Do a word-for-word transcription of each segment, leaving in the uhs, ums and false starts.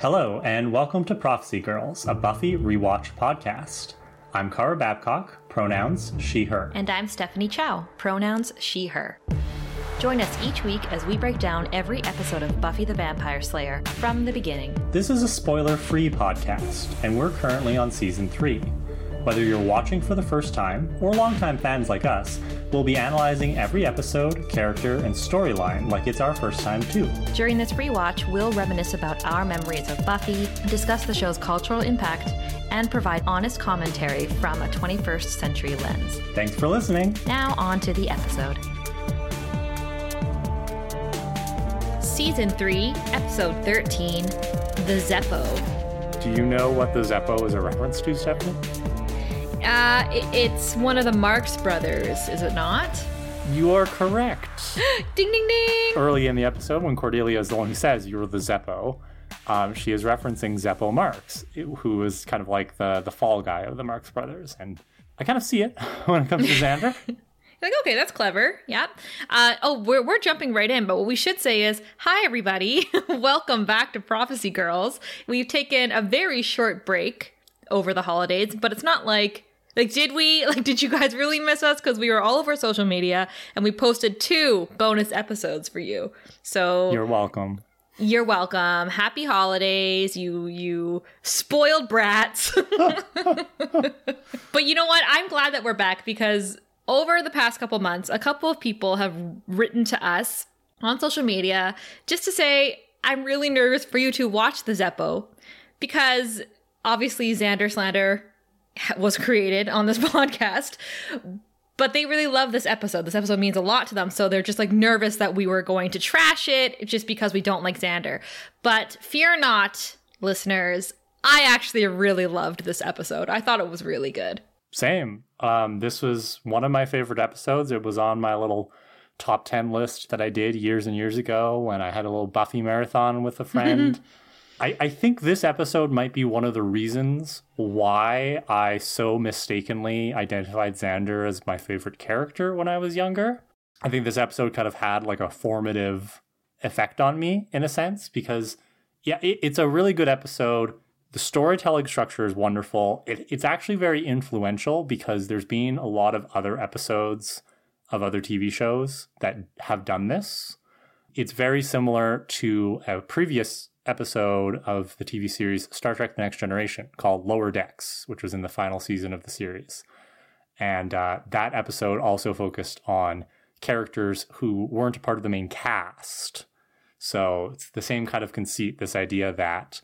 Hello, and welcome to Prophecy Girls, a Buffy rewatch podcast. I'm Kara Babcock, pronouns she, her. And I'm Stephanie Chow, pronouns she, her. Join us each week as we break down every episode of Buffy the Vampire Slayer from the beginning. This is a spoiler-free podcast, and we're currently on season three. Whether you're watching for the first time or longtime fans like us, we'll be analyzing every episode, character, and storyline like it's our first time too. During this rewatch, we'll reminisce about our memories of Buffy, discuss the show's cultural impact, and provide honest commentary from a twenty-first century lens. Thanks for listening. Now on to the episode. Season three, Episode thirteen, The Zeppo. Do you know what the Zeppo is a reference to, Stephanie? Uh, it's one of the Marx Brothers, is it not? You are correct. Ding, ding, ding. Early in the episode, when Cordelia is the one who says, "You're the Zeppo," um, she is referencing Zeppo Marx, who is kind of like the, the fall guy of the Marx Brothers. And I kind of see it when it comes to Xander. Like, okay, that's clever. Yeah. Uh, oh, we're we're jumping right in. But what we should say is, hi, everybody. Welcome back to Prophecy Girls. We've taken a very short break over the holidays, but it's not like... Like, did we, like, did you guys really miss us? Because we were all over social media and we posted two bonus episodes for you. So you're welcome. You're welcome. Happy holidays, you, you spoiled brats. But you know what? I'm glad that we're back because over the past couple months, a couple of people have written to us on social media just to say, I'm really nervous for you to watch the Zeppo because obviously Xander Slander was created on this podcast, but they really love this episode. This episode means a lot to them, so they're just like nervous that we were going to trash it just because we don't like Xander. But fear not, listeners, I actually really loved this episode. I thought it was really good. Same. Um, this was one of my favorite episodes. It was on my little top ten list that I did years and years ago when I had a little Buffy marathon with a friend. I, I think this episode might be one of the reasons why I so mistakenly identified Xander as my favorite character when I was younger. I think this episode kind of had like a formative effect on me in a sense because, yeah, it, it's a really good episode. The storytelling structure is wonderful. It, it's actually very influential because there's been a lot of other episodes of other T V shows that have done this. It's very similar to a previous episode of the T V series Star Trek: The Next Generation called Lower Decks, which was in the final season of the series. And uh, that episode also focused on characters who weren't a part of the main cast. So it's the same kind of conceit, this idea that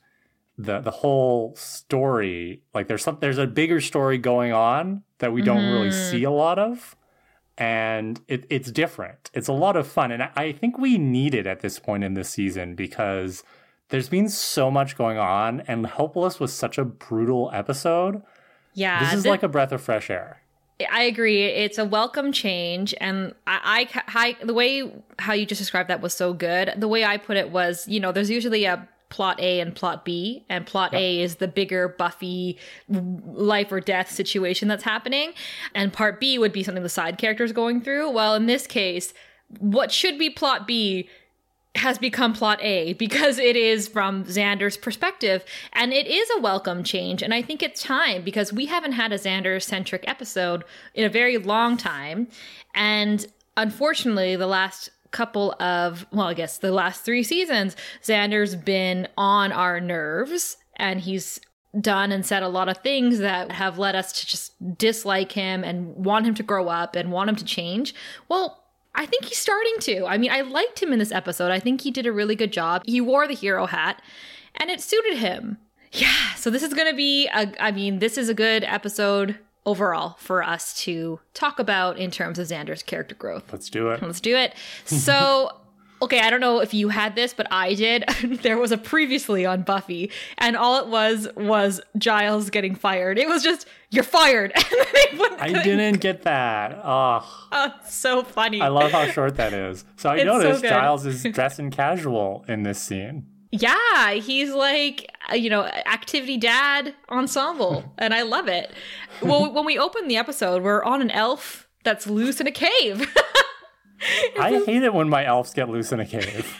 the the whole story, like there's some, there's a bigger story going on that we don't mm. really see a lot of. And it, it's different. It's a lot of fun. And I, I think we need it at this point in this season because there's been so much going on, and Helpless was such a brutal episode. Yeah. This is the, like a breath of fresh air. I agree. It's a welcome change, and I, I, I, the way how you just described that was so good. The way I put it was, you know, there's usually a plot A and plot B, and plot yep. A is the bigger Buffy life or death situation that's happening, and part B would be something the side character's going through. Well, in this case, what should be plot B has become plot A because it is from Xander's perspective, and it is a welcome change. And I think it's time because we haven't had a Xander centric episode in a very long time. And unfortunately the last couple of, well, I guess the last three seasons, Xander's been on our nerves and he's done and said a lot of things that have led us to just dislike him and want him to grow up and want him to change. Well, I think he's starting to. I mean, I liked him in this episode. I think he did a really good job. He wore the hero hat and it suited him. Yeah. So this is going to be, a, I mean, this is a good episode overall for us to talk about in terms of Xander's character growth. Let's do it. Let's do it. So, okay, I don't know if you had this, but I did. There was a previously on Buffy and all it was was Giles getting fired. It was just... You're fired. I didn't get that. Oh. oh, so funny. I love how short that is. So I it's noticed so Giles is dressing casual in this scene. Yeah, he's like, you know, activity dad ensemble. And I love it. Well, when we open the episode, we're on an elf that's loose in a cave. I hate it when my elves get loose in a cave.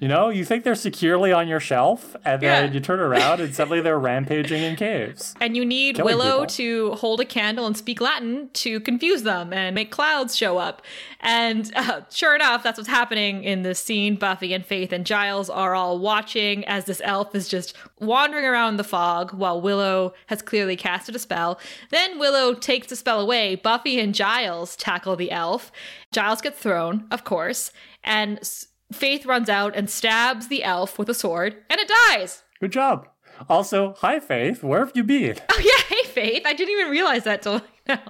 You know, you think they're securely on your shelf, and yeah. then you turn around and suddenly they're rampaging in caves. And you need Killing Willow people. to hold a candle and speak Latin to confuse them and make clouds show up. And uh, sure enough, that's what's happening in this scene. Buffy and Faith and Giles are all watching as this elf is just wandering around the fog while Willow has clearly casted a spell. Then Willow takes the spell away. Buffy and Giles tackle the elf. Giles gets thrown, of course, and Faith runs out and stabs the elf with a sword, and it dies. Good job. Also, hi, Faith. Where have you been? Oh, yeah. Hey, Faith. I didn't even realize that till now.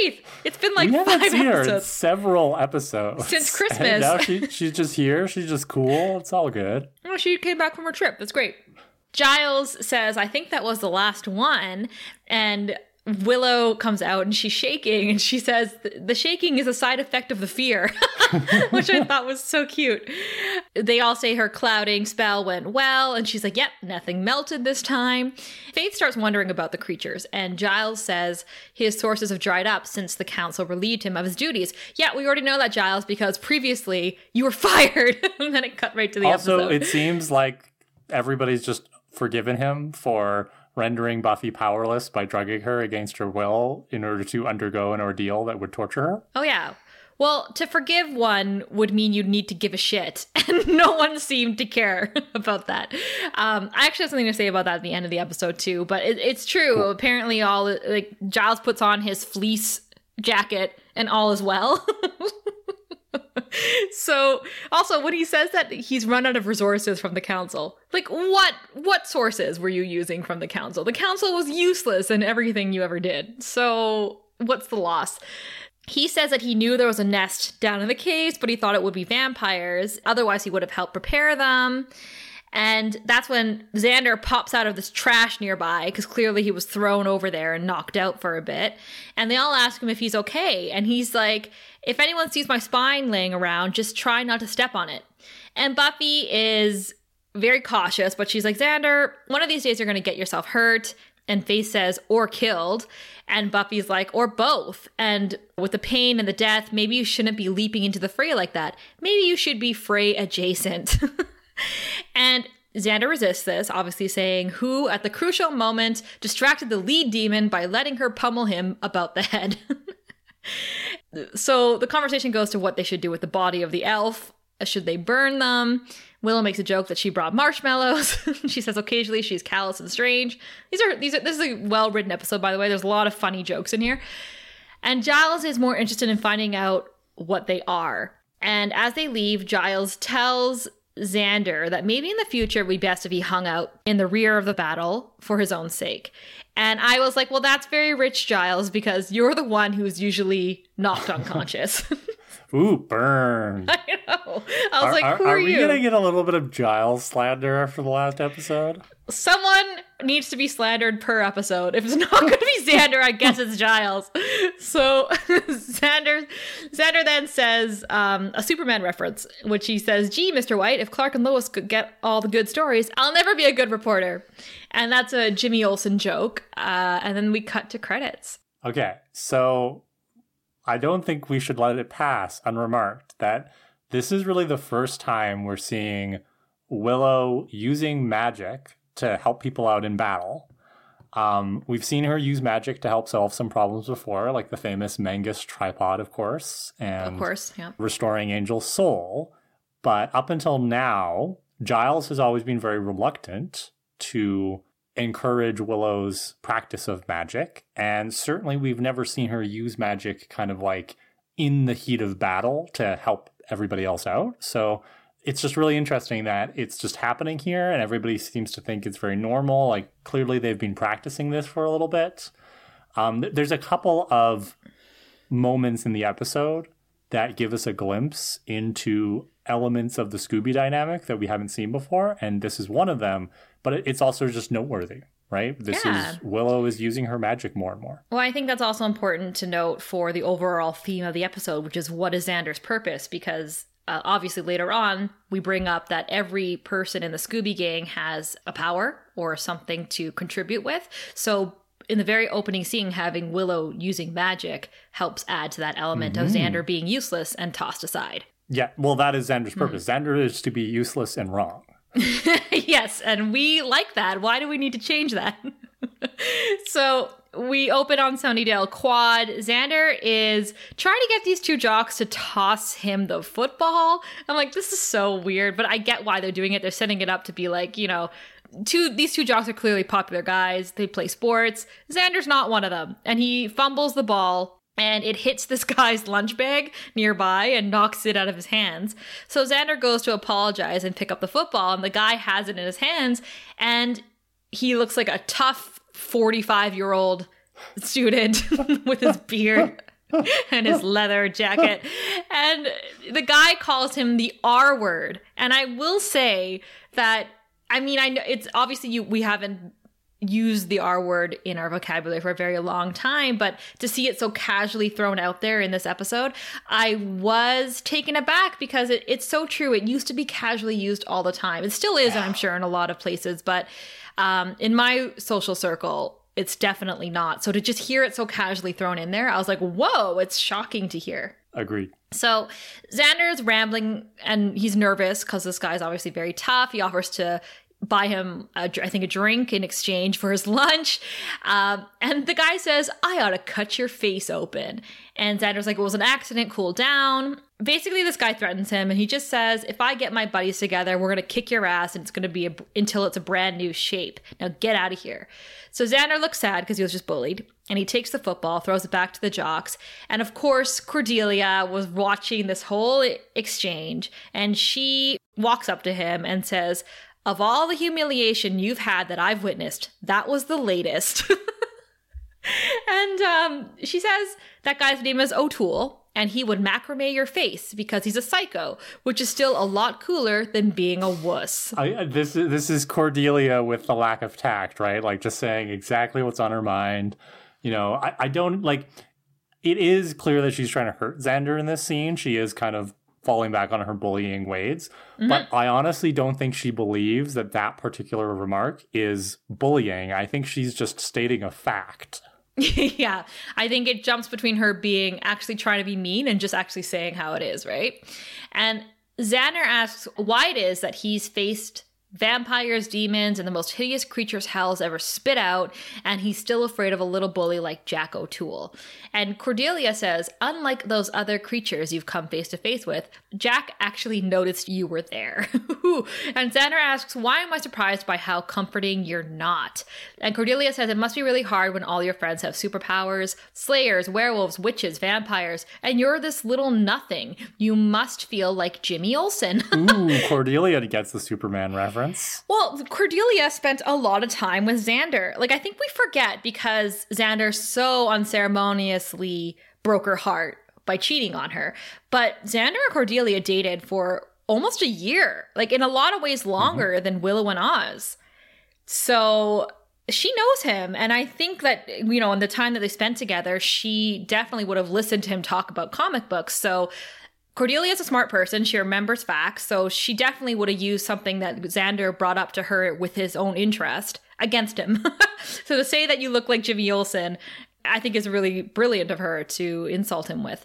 Faith, it's been like five episodes. We haven't seen her in several episodes. Since Christmas. And now she, she's just here. She's just cool. It's all good. Oh, she came back from her trip. That's great. Giles says, I think that was the last one. And Willow comes out and she's shaking, and she says the shaking is a side effect of the fear, which I thought was so cute. They all say her clouding spell went well, and she's like, yep, nothing melted this time. Faith starts wondering about the creatures, and Giles says his sources have dried up since the council relieved him of his duties. Yeah, we already know that, Giles, because previously you were fired. And then it cut right to the also, episode. Also, it seems like everybody's just forgiven him for rendering Buffy powerless by drugging her against her will in order to undergo an ordeal that would torture her. Oh, yeah. Well, to forgive one would mean you'd need to give a shit. And no one seemed to care about that. Um, I actually have something to say about that at the end of the episode, too. But it, it's true. Cool. Apparently, all like Giles puts on his fleece jacket and all is well. So also when he says that he's run out of resources from the council, like what what sources were you using from the council? The council was useless in everything you ever did. So what's the loss? He says that he knew there was a nest down in the caves, but he thought it would be vampires. Otherwise, he would have helped prepare them. And that's when Xander pops out of this trash nearby, because clearly he was thrown over there and knocked out for a bit. And they all ask him if he's okay. And he's like, if anyone sees my spine laying around, just try not to step on it. And Buffy is very cautious, but she's like, Xander, one of these days you're going to get yourself hurt. And Faith says, or killed. And Buffy's like, or both. And with the pain and the death, maybe you shouldn't be leaping into the fray like that. Maybe you should be fray adjacent. And Xander resists this, obviously saying, who at the crucial moment distracted the lead demon by letting her pummel him about the head. So the conversation goes to what they should do with the body of the elf. Should they burn them? Willow makes a joke that she brought marshmallows. She says occasionally she's callous and strange. These are these are this is a well-written episode, by the way. There's a lot of funny jokes in here. And Giles is more interested in finding out what they are. And as they leave, Giles tells Xander that maybe in the future it would be best if he hung out in the rear of the battle for his own sake. And I was like, well, that's very rich, Giles, because you're the one who's usually knocked unconscious. Ooh, burn. I know. I was are, like, are, who are, are you? Are we going to get a little bit of Giles slander after the last episode? Someone needs to be slandered per episode. If it's not going to be Xander, I guess it's Giles. So Xander, Xander then says um, a Superman reference, which he says, gee, Mister White, if Clark and Lois could get all the good stories, I'll never be a good reporter. And that's a Jimmy Olsen joke. Uh, and then we cut to credits. Okay, so I don't think we should let it pass unremarked that this is really the first time we're seeing Willow using magic to help people out in battle. Um, we've seen her use magic to help solve some problems before, like the famous Mangus tripod, of course, and of course, yeah. restoring Angel's soul. But up until now, Giles has always been very reluctant to encourage Willow's practice of magic, and certainly we've never seen her use magic kind of like in the heat of battle to help everybody else out. So it's just really interesting that it's just happening here, and everybody seems to think it's very normal. Like, clearly they've been practicing this for a little bit. Um, there's a couple of moments in the episode that give us a glimpse into elements of the Scooby dynamic that we haven't seen before, and this is one of them. But it's also just noteworthy, right? This yeah. is Willow is using her magic more and more. Well, I think that's also important to note for the overall theme of the episode, which is what is Xander's purpose? Because uh, obviously later on, we bring up that every person in the Scooby gang has a power or something to contribute with. So in the very opening scene, having Willow using magic helps add to that element mm-hmm. of Xander being useless and tossed aside. Yeah, well, that is Xander's purpose. Hmm. Xander is to be useless and wrong. Yes, and we like that. Why do we need to change that? So we open on Sunnydale Quad. Xander is trying to get these two jocks to toss him the football. I'm like, this is so weird, but I get why they're doing it. They're setting it up to be like, you know, two these two jocks are clearly popular guys. They play sports. Xander's not one of them. And he fumbles the ball. And it hits this guy's lunch bag nearby and knocks it out of his hands. So Xander goes to apologize and pick up the football, and the guy has it in his hands, and he looks like a tough forty-five-year-old student with his beard and his leather jacket. And the guy calls him the R word. And I will say that, I mean, I know it's obviously you, we haven't use the R word in our vocabulary for a very long time, but to see it so casually thrown out there in this episode, I was taken aback because it, it's so true. It used to be casually used all the time. It still is, I'm sure, in a lot of places, but um, in my social circle, it's definitely not. So to just hear it so casually thrown in there, I was like, whoa, it's shocking to hear. Agreed. So Xander is rambling and he's nervous because this guy's obviously very tough. He offers to buy him, a, I think, a drink in exchange for his lunch. Um, and the guy says, I ought to cut your face open. And Xander's like, well, it was an accident, cool down. Basically, this guy threatens him and he just says, if I get my buddies together, we're going to kick your ass and it's going to be a, until it's a brand new shape. Now get out of here. So Xander looks sad because he was just bullied. And he takes the football, throws it back to the jocks. And of course, Cordelia was watching this whole exchange. And she walks up to him and says, of all the humiliation you've had that I've witnessed, that was the latest. And um, she says that guy's name is O'Toole, and he would macrame your face because he's a psycho, which is still a lot cooler than being a wuss. I, this, this is Cordelia with the lack of tact, right? Like just saying exactly what's on her mind. You know, I, I don't like, it is clear that she's trying to hurt Xander in this scene. She is kind of falling back on her bullying ways. Mm-hmm. But I honestly don't think she believes that that particular remark is bullying. I think she's just stating a fact. Yeah. I think it jumps between her being actually trying to be mean and just actually saying how it is, right? And Xander asks why it is that he's faced vampires, demons, and the most hideous creatures hell's ever spit out, and he's still afraid of a little bully like Jack O'Toole. And Cordelia says, unlike those other creatures you've come face to face with, Jack actually noticed you were there. And Xander asks, why am I surprised by how comforting you're not? And Cordelia says, it must be really hard when all your friends have superpowers, slayers, werewolves, witches, vampires, and you're this little nothing. You must feel like Jimmy Olsen. Ooh, Cordelia gets the Superman reference. Well, Cordelia spent a lot of time with Xander. Like, I think we forget because Xander so unceremoniously broke her heart by cheating on her. But Xander and Cordelia dated for almost a year, like in a lot of ways longer mm-hmm. than Willow and Oz. So she knows him. And I think that, you know, in the time that they spent together, she definitely would have listened to him talk about comic books. So Cordelia is a smart person. She remembers facts. So she definitely would have used something that Xander brought up to her with his own interest against him. So to say that you look like Jimmy Olsen, I think is really brilliant of her to insult him with.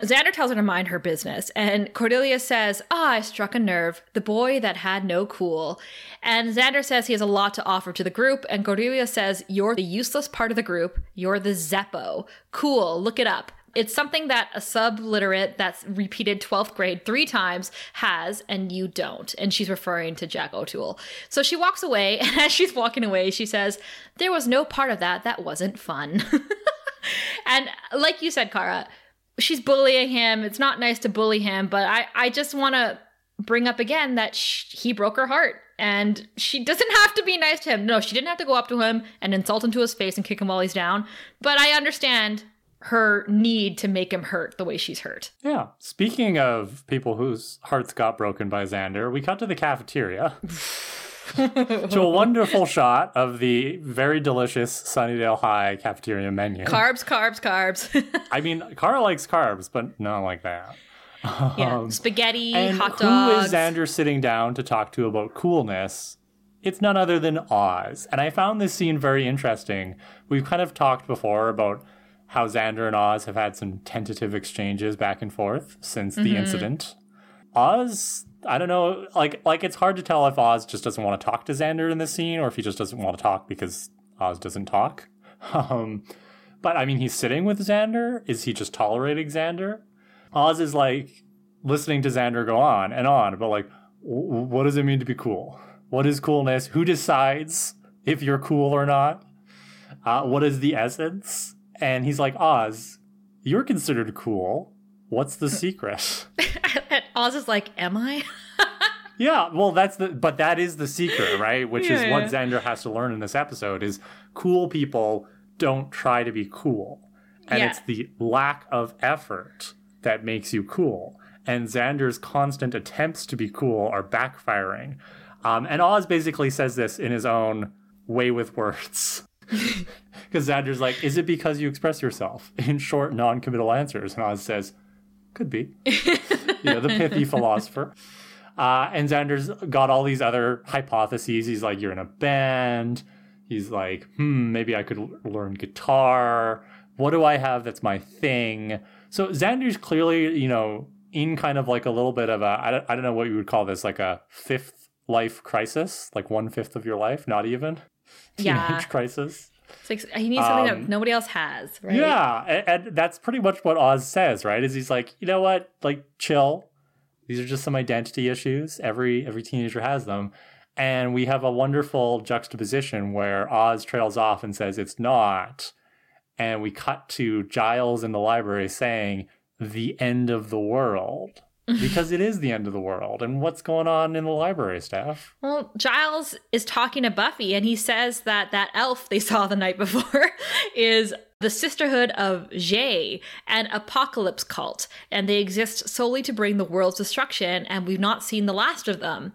Xander tells her to mind her business. And Cordelia says, ah, I struck a nerve. The boy that had no cool. And Xander says he has a lot to offer to the group. And Cordelia says, you're the useless part of the group. You're the Zeppo. Cool. Look it up. It's something that a subliterate that's repeated twelfth grade three times has, and you don't. And she's referring to Jack O'Toole. So she walks away, and as she's walking away, she says, there was no part of that that wasn't fun. And like you said, Kara, she's bullying him. It's not nice to bully him, but I, I just want to bring up again that she, he broke her heart. And she doesn't have to be nice to him. No, she didn't have to go up to him and insult him to his face and kick him while he's down. But I understand her need to make him hurt the way she's hurt. Yeah. Speaking of people whose hearts got broken by Xander, we cut to the cafeteria to a wonderful shot of the very delicious Sunnydale High cafeteria menu. Carbs, carbs, carbs. I mean, Kara likes carbs, but not like that. Um, yeah. Spaghetti, and hot dogs. Who is Xander sitting down to talk to about coolness? It's none other than Oz. And I found this scene very interesting. We've kind of talked before about how Xander and Oz have had some tentative exchanges back and forth since the mm-hmm. incident. Oz, I don't know, like like it's hard to tell if Oz just doesn't want to talk to Xander in this scene or if he just doesn't want to talk because Oz doesn't talk. Um, but I mean, he's sitting with Xander. Is he just tolerating Xander? Oz is like listening to Xander go on and on, but like, w- what does it mean to be cool? What is coolness? Who decides if you're cool or not? Uh, what is the essence? And he's like, Oz, you're considered cool. What's the secret? Oz is like, am I? Yeah, well, that's the, but that is the secret, right? Which yeah, is what Xander has to learn in this episode is cool people don't try to be cool. And yeah. It's the lack of effort that makes you cool. And Xander's constant attempts to be cool are backfiring. Um, and Oz basically says this in his own way with words. Because Xander's like, is it because you express yourself in short, non-committal answers? And Oz says, could be. You know, the pithy philosopher. Uh, and Xander's got all these other hypotheses. He's like, you're in a band. He's like, hmm, maybe I could l- learn guitar. What do I have that's my thing? So Xander's clearly, you know, in kind of like a little bit of a, I don't, I don't know what you would call this, like a fifth life crisis, like one fifth of your life, not even. Teenage yeah. crisis. It's like he needs something um, that nobody else has, right? Yeah, and, and that's pretty much what Oz says, right? Is he's like, you know what, like, chill. These are just some identity issues. Every every teenager has them. And we have a wonderful juxtaposition where Oz trails off and says it's not. And we cut to Giles in the library saying the end of the world. Because it is the end of the world. And what's going on in the library, Steph? Well, Giles is talking to Buffy, and he says that that elf they saw the night before is the Sisterhood of Jhe, an apocalypse cult. And they exist solely to bring the world's destruction, and we've not seen the last of them.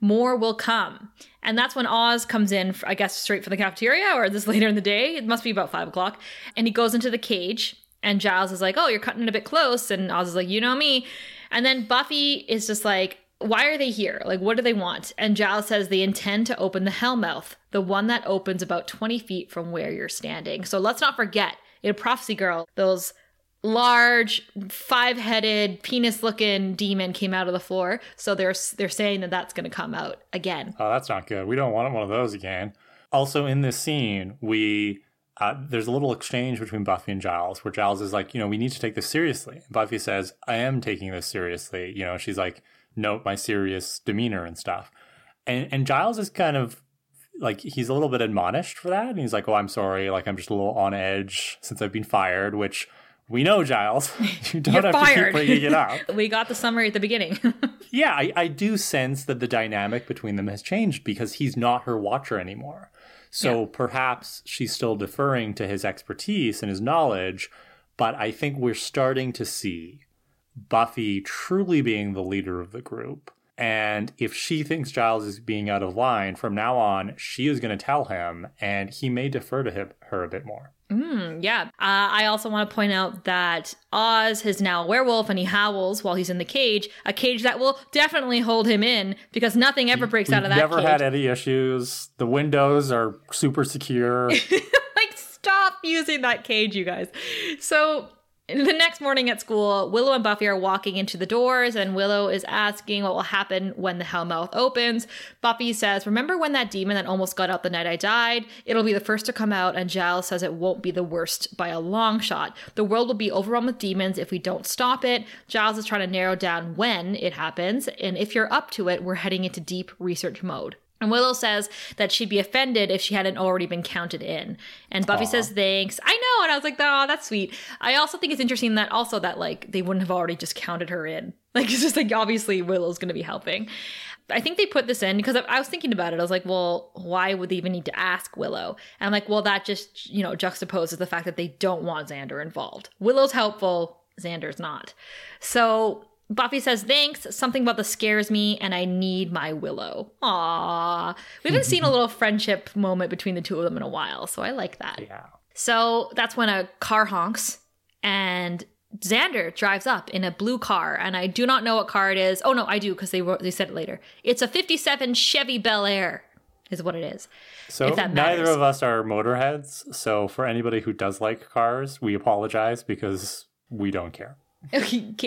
More will come. And that's when Oz comes in, I guess, straight from the cafeteria, or this later in the day. It must be about five o'clock. And he goes into the cage, and Giles is like, oh, you're cutting it a bit close. And Oz is like, you know me. And then Buffy is just like, why are they here? Like, what do they want? And Giles says they intend to open the Hellmouth, the one that opens about twenty feet from where you're standing. So let's not forget, in Prophecy Girl, those large, five-headed, penis-looking demon came out of the floor. So they're they're saying that that's going to come out again. Oh, that's not good. We don't want one of those again. Also, in this scene, we... Uh, there's a little exchange between Buffy and Giles where Giles is like, you know, we need to take this seriously. And Buffy says, I am taking this seriously. You know, she's like, note my serious demeanor and stuff. And and Giles is kind of like, he's a little bit admonished for that. And he's like, oh, I'm sorry. Like, I'm just a little on edge since I've been fired, which we know, Giles. You don't You're have fired. to keep bringing it up. We got the summary at the beginning. Yeah, I, I do sense that the dynamic between them has changed because he's not her watcher anymore. So yeah. Perhaps she's still deferring to his expertise and his knowledge, but I think we're starting to see Buffy truly being the leader of the group. And if she thinks Giles is being out of line, from now on, she is going to tell him, and he may defer to him, her a bit more. Mm, yeah. Uh, I also want to point out that Oz is now a werewolf, and he howls while he's in the cage, a cage that will definitely hold him in because nothing ever breaks we, out of that never cage. Never had any issues. The windows are super secure. Like, stop using that cage, you guys. So... The next morning at school, Willow and Buffy are walking into the doors, and Willow is asking what will happen when the Hellmouth opens. Buffy says, remember when that demon that almost got out the night I died? It'll be the first to come out, and Giles says it won't be the worst by a long shot. The world will be overrun with demons if we don't stop it. Giles is trying to narrow down when it happens, and if you're up to it, we're heading into deep research mode. And Willow says that she'd be offended if she hadn't already been counted in. And Buffy Aww. says, thanks. I know. And I was like, oh, that's sweet. I also think it's interesting that also that, like, they wouldn't have already just counted her in. Like, it's just like, obviously, Willow's going to be helping. I think they put this in because I, I was thinking about it. I was like, well, why would they even need to ask Willow? And I'm like, well, that just, you know, juxtaposes the fact that they don't want Xander involved. Willow's helpful. Xander's not. So... Buffy says, thanks, something about this scares me, and I need my Willow. Aww. We haven't seen a little friendship moment between the two of them in a while, so I like that. Yeah. So that's when a car honks, and Xander drives up in a blue car, and I do not know what car it is. Oh, no, I do, because they wrote, they said it later. It's a fifty-seven Chevy Bel Air is what it is. So neither of us are motorheads, so for anybody who does like cars, we apologize because we don't care.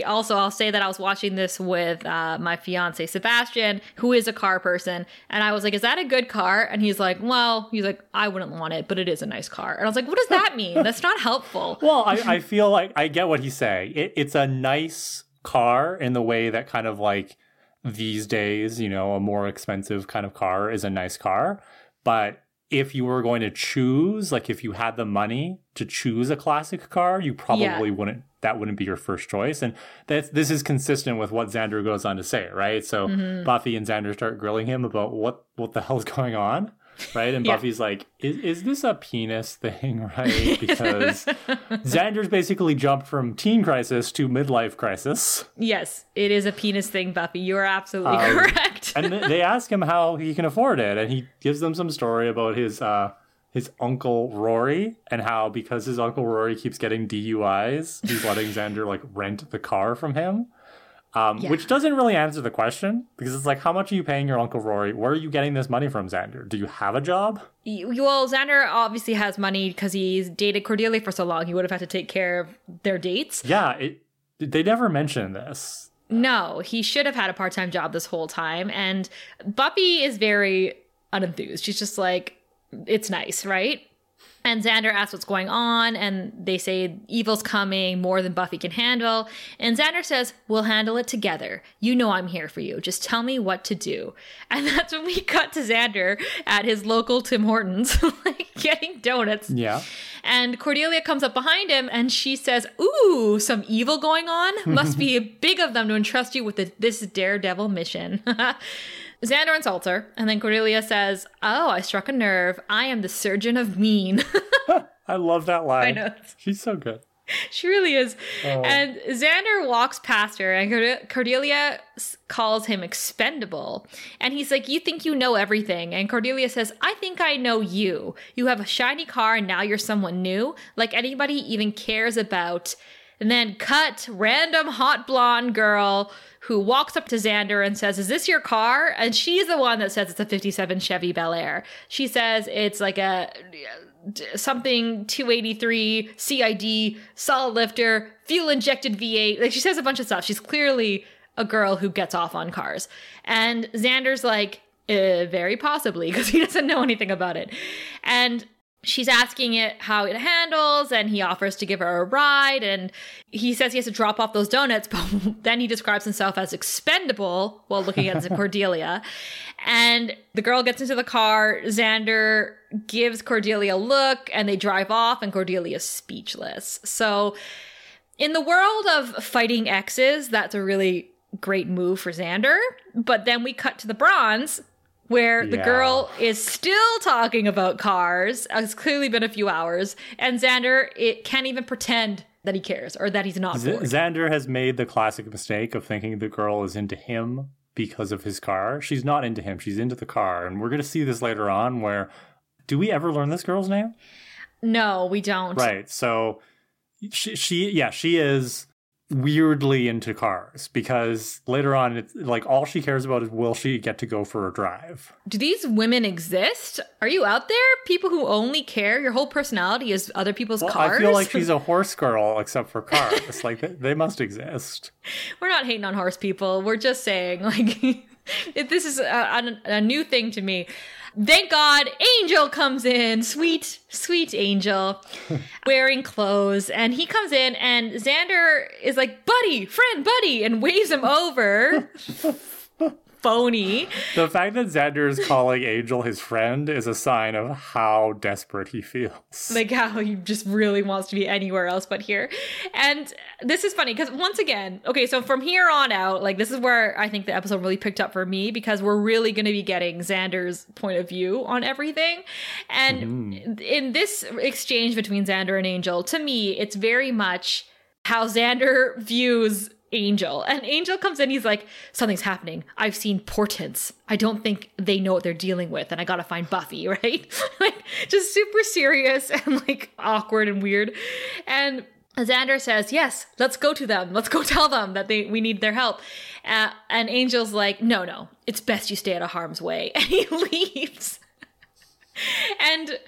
Also, I'll say that I was watching this with uh, my fiance, Sebastian, who is a car person. And I was like, is that a good car? And he's like, well, he's like, I wouldn't want it, but it is a nice car. And I was like, what does that mean? That's not helpful. Well, I, I feel like I get what he's saying. It, it's a nice car in the way that kind of like these days, you know, a more expensive kind of car is a nice car. But if you were going to choose, like if you had the money to choose a classic car, you probably yeah. wouldn't. That wouldn't be your first choice. And that's, this is consistent with what Xander goes on to say, right? So mm-hmm. Buffy and Xander start grilling him about what, what the hell's going on, right? And yeah. Buffy's like, is, is this a penis thing, right? Because Xander's basically jumped from teen crisis to midlife crisis. Yes, it is a penis thing, Buffy. You are absolutely um, correct. And they ask him how he can afford it. And he gives them some story about his... Uh, his uncle Rory, and how because his uncle Rory keeps getting D U Is, he's letting Xander like rent the car from him, um, yeah. which doesn't really answer the question, because it's like, how much are you paying your uncle Rory? Where are you getting this money from, Xander? Do you have a job? Well, Xander obviously has money because he's dated Cordelia for so long. He would have had to take care of their dates. Yeah, it, they never mention this. No, he should have had a part-time job this whole time. And Buffy is very unenthused. She's just like, it's nice, right? And Xander asks what's going on, and they say evil's coming, more than Buffy can handle. And Xander says, we'll handle it together. You know I'm here for you. Just tell me what to do. And that's when we cut to Xander at his local Tim Hortons, like getting donuts. Yeah. And Cordelia comes up behind him, and she says, ooh, some evil going on? Must be big of them to entrust you with the, this daredevil mission. Xander insults her, and then Cordelia says, oh, I struck a nerve. I am the surgeon of mean. I love that line. I know. She's so good. She really is. Oh. And Xander walks past her, and Cord- Cordelia calls him expendable. And he's like, you think you know everything. And Cordelia says, I think I know you. You have a shiny car, and now you're someone new. Like anybody even cares about. And then cut, random hot blonde girl who walks up to Xander and says, is this your car? And she's the one that says it's a fifty-seven Chevy Bel Air. She says it's like a something two eighty-three C I D, solid lifter, fuel injected V eight. Like she says a bunch of stuff. She's clearly a girl who gets off on cars. And Xander's like, eh, very possibly, because he doesn't know anything about it. And she's asking it how it handles, and he offers to give her a ride, and he says he has to drop off those donuts, but then he describes himself as expendable while looking at Cordelia. And the girl gets into the car, Xander gives Cordelia a look, and they drive off, and Cordelia's speechless. So in the world of fighting exes, that's a really great move for Xander. But then we cut to the Bronze, where yeah. the girl is still talking about cars. It's clearly been a few hours. And Xander it can't even pretend that he cares or that he's not Z- bored. Xander has made the classic mistake of thinking the girl is into him because of his car. She's not into him. She's into the car. And we're going to see this later on where... Do we ever learn this girl's name? No, we don't. Right. So she, she yeah, she is... weirdly into cars, because later on it's like all she cares about is will she get to go for a drive. Do these women exist? Are you out there? People who only care, your whole personality is other people's well, cars. I feel like she's a horse girl except for cars. Like they, they must exist. We're not hating on horse people. We're just saying like if this is a, a, a new thing to me. Thank God Angel comes in, sweet, sweet Angel, wearing clothes. And he comes in and Xander is like, buddy, friend, buddy, and waves him over. Phony. The fact that Xander is calling Angel his friend is a sign of how desperate he feels. Like how he just really wants to be anywhere else but here. And this is funny because once again, okay, so from here on out, like this is where I think the episode really picked up for me, because we're really going to be getting Xander's point of view on everything. And mm. in this exchange between Xander and Angel, to me, it's very much how Xander views Angel. And Angel comes in, he's like, something's happening. I've seen portents. I don't think they know what they're dealing with, and I gotta find Buffy, right? Like just super serious and like awkward and weird. And Xander says, yes, let's go to them. Let's go tell them that they we need their help. Uh, and Angel's like, no, no, it's best you stay out of harm's way. And he leaves. And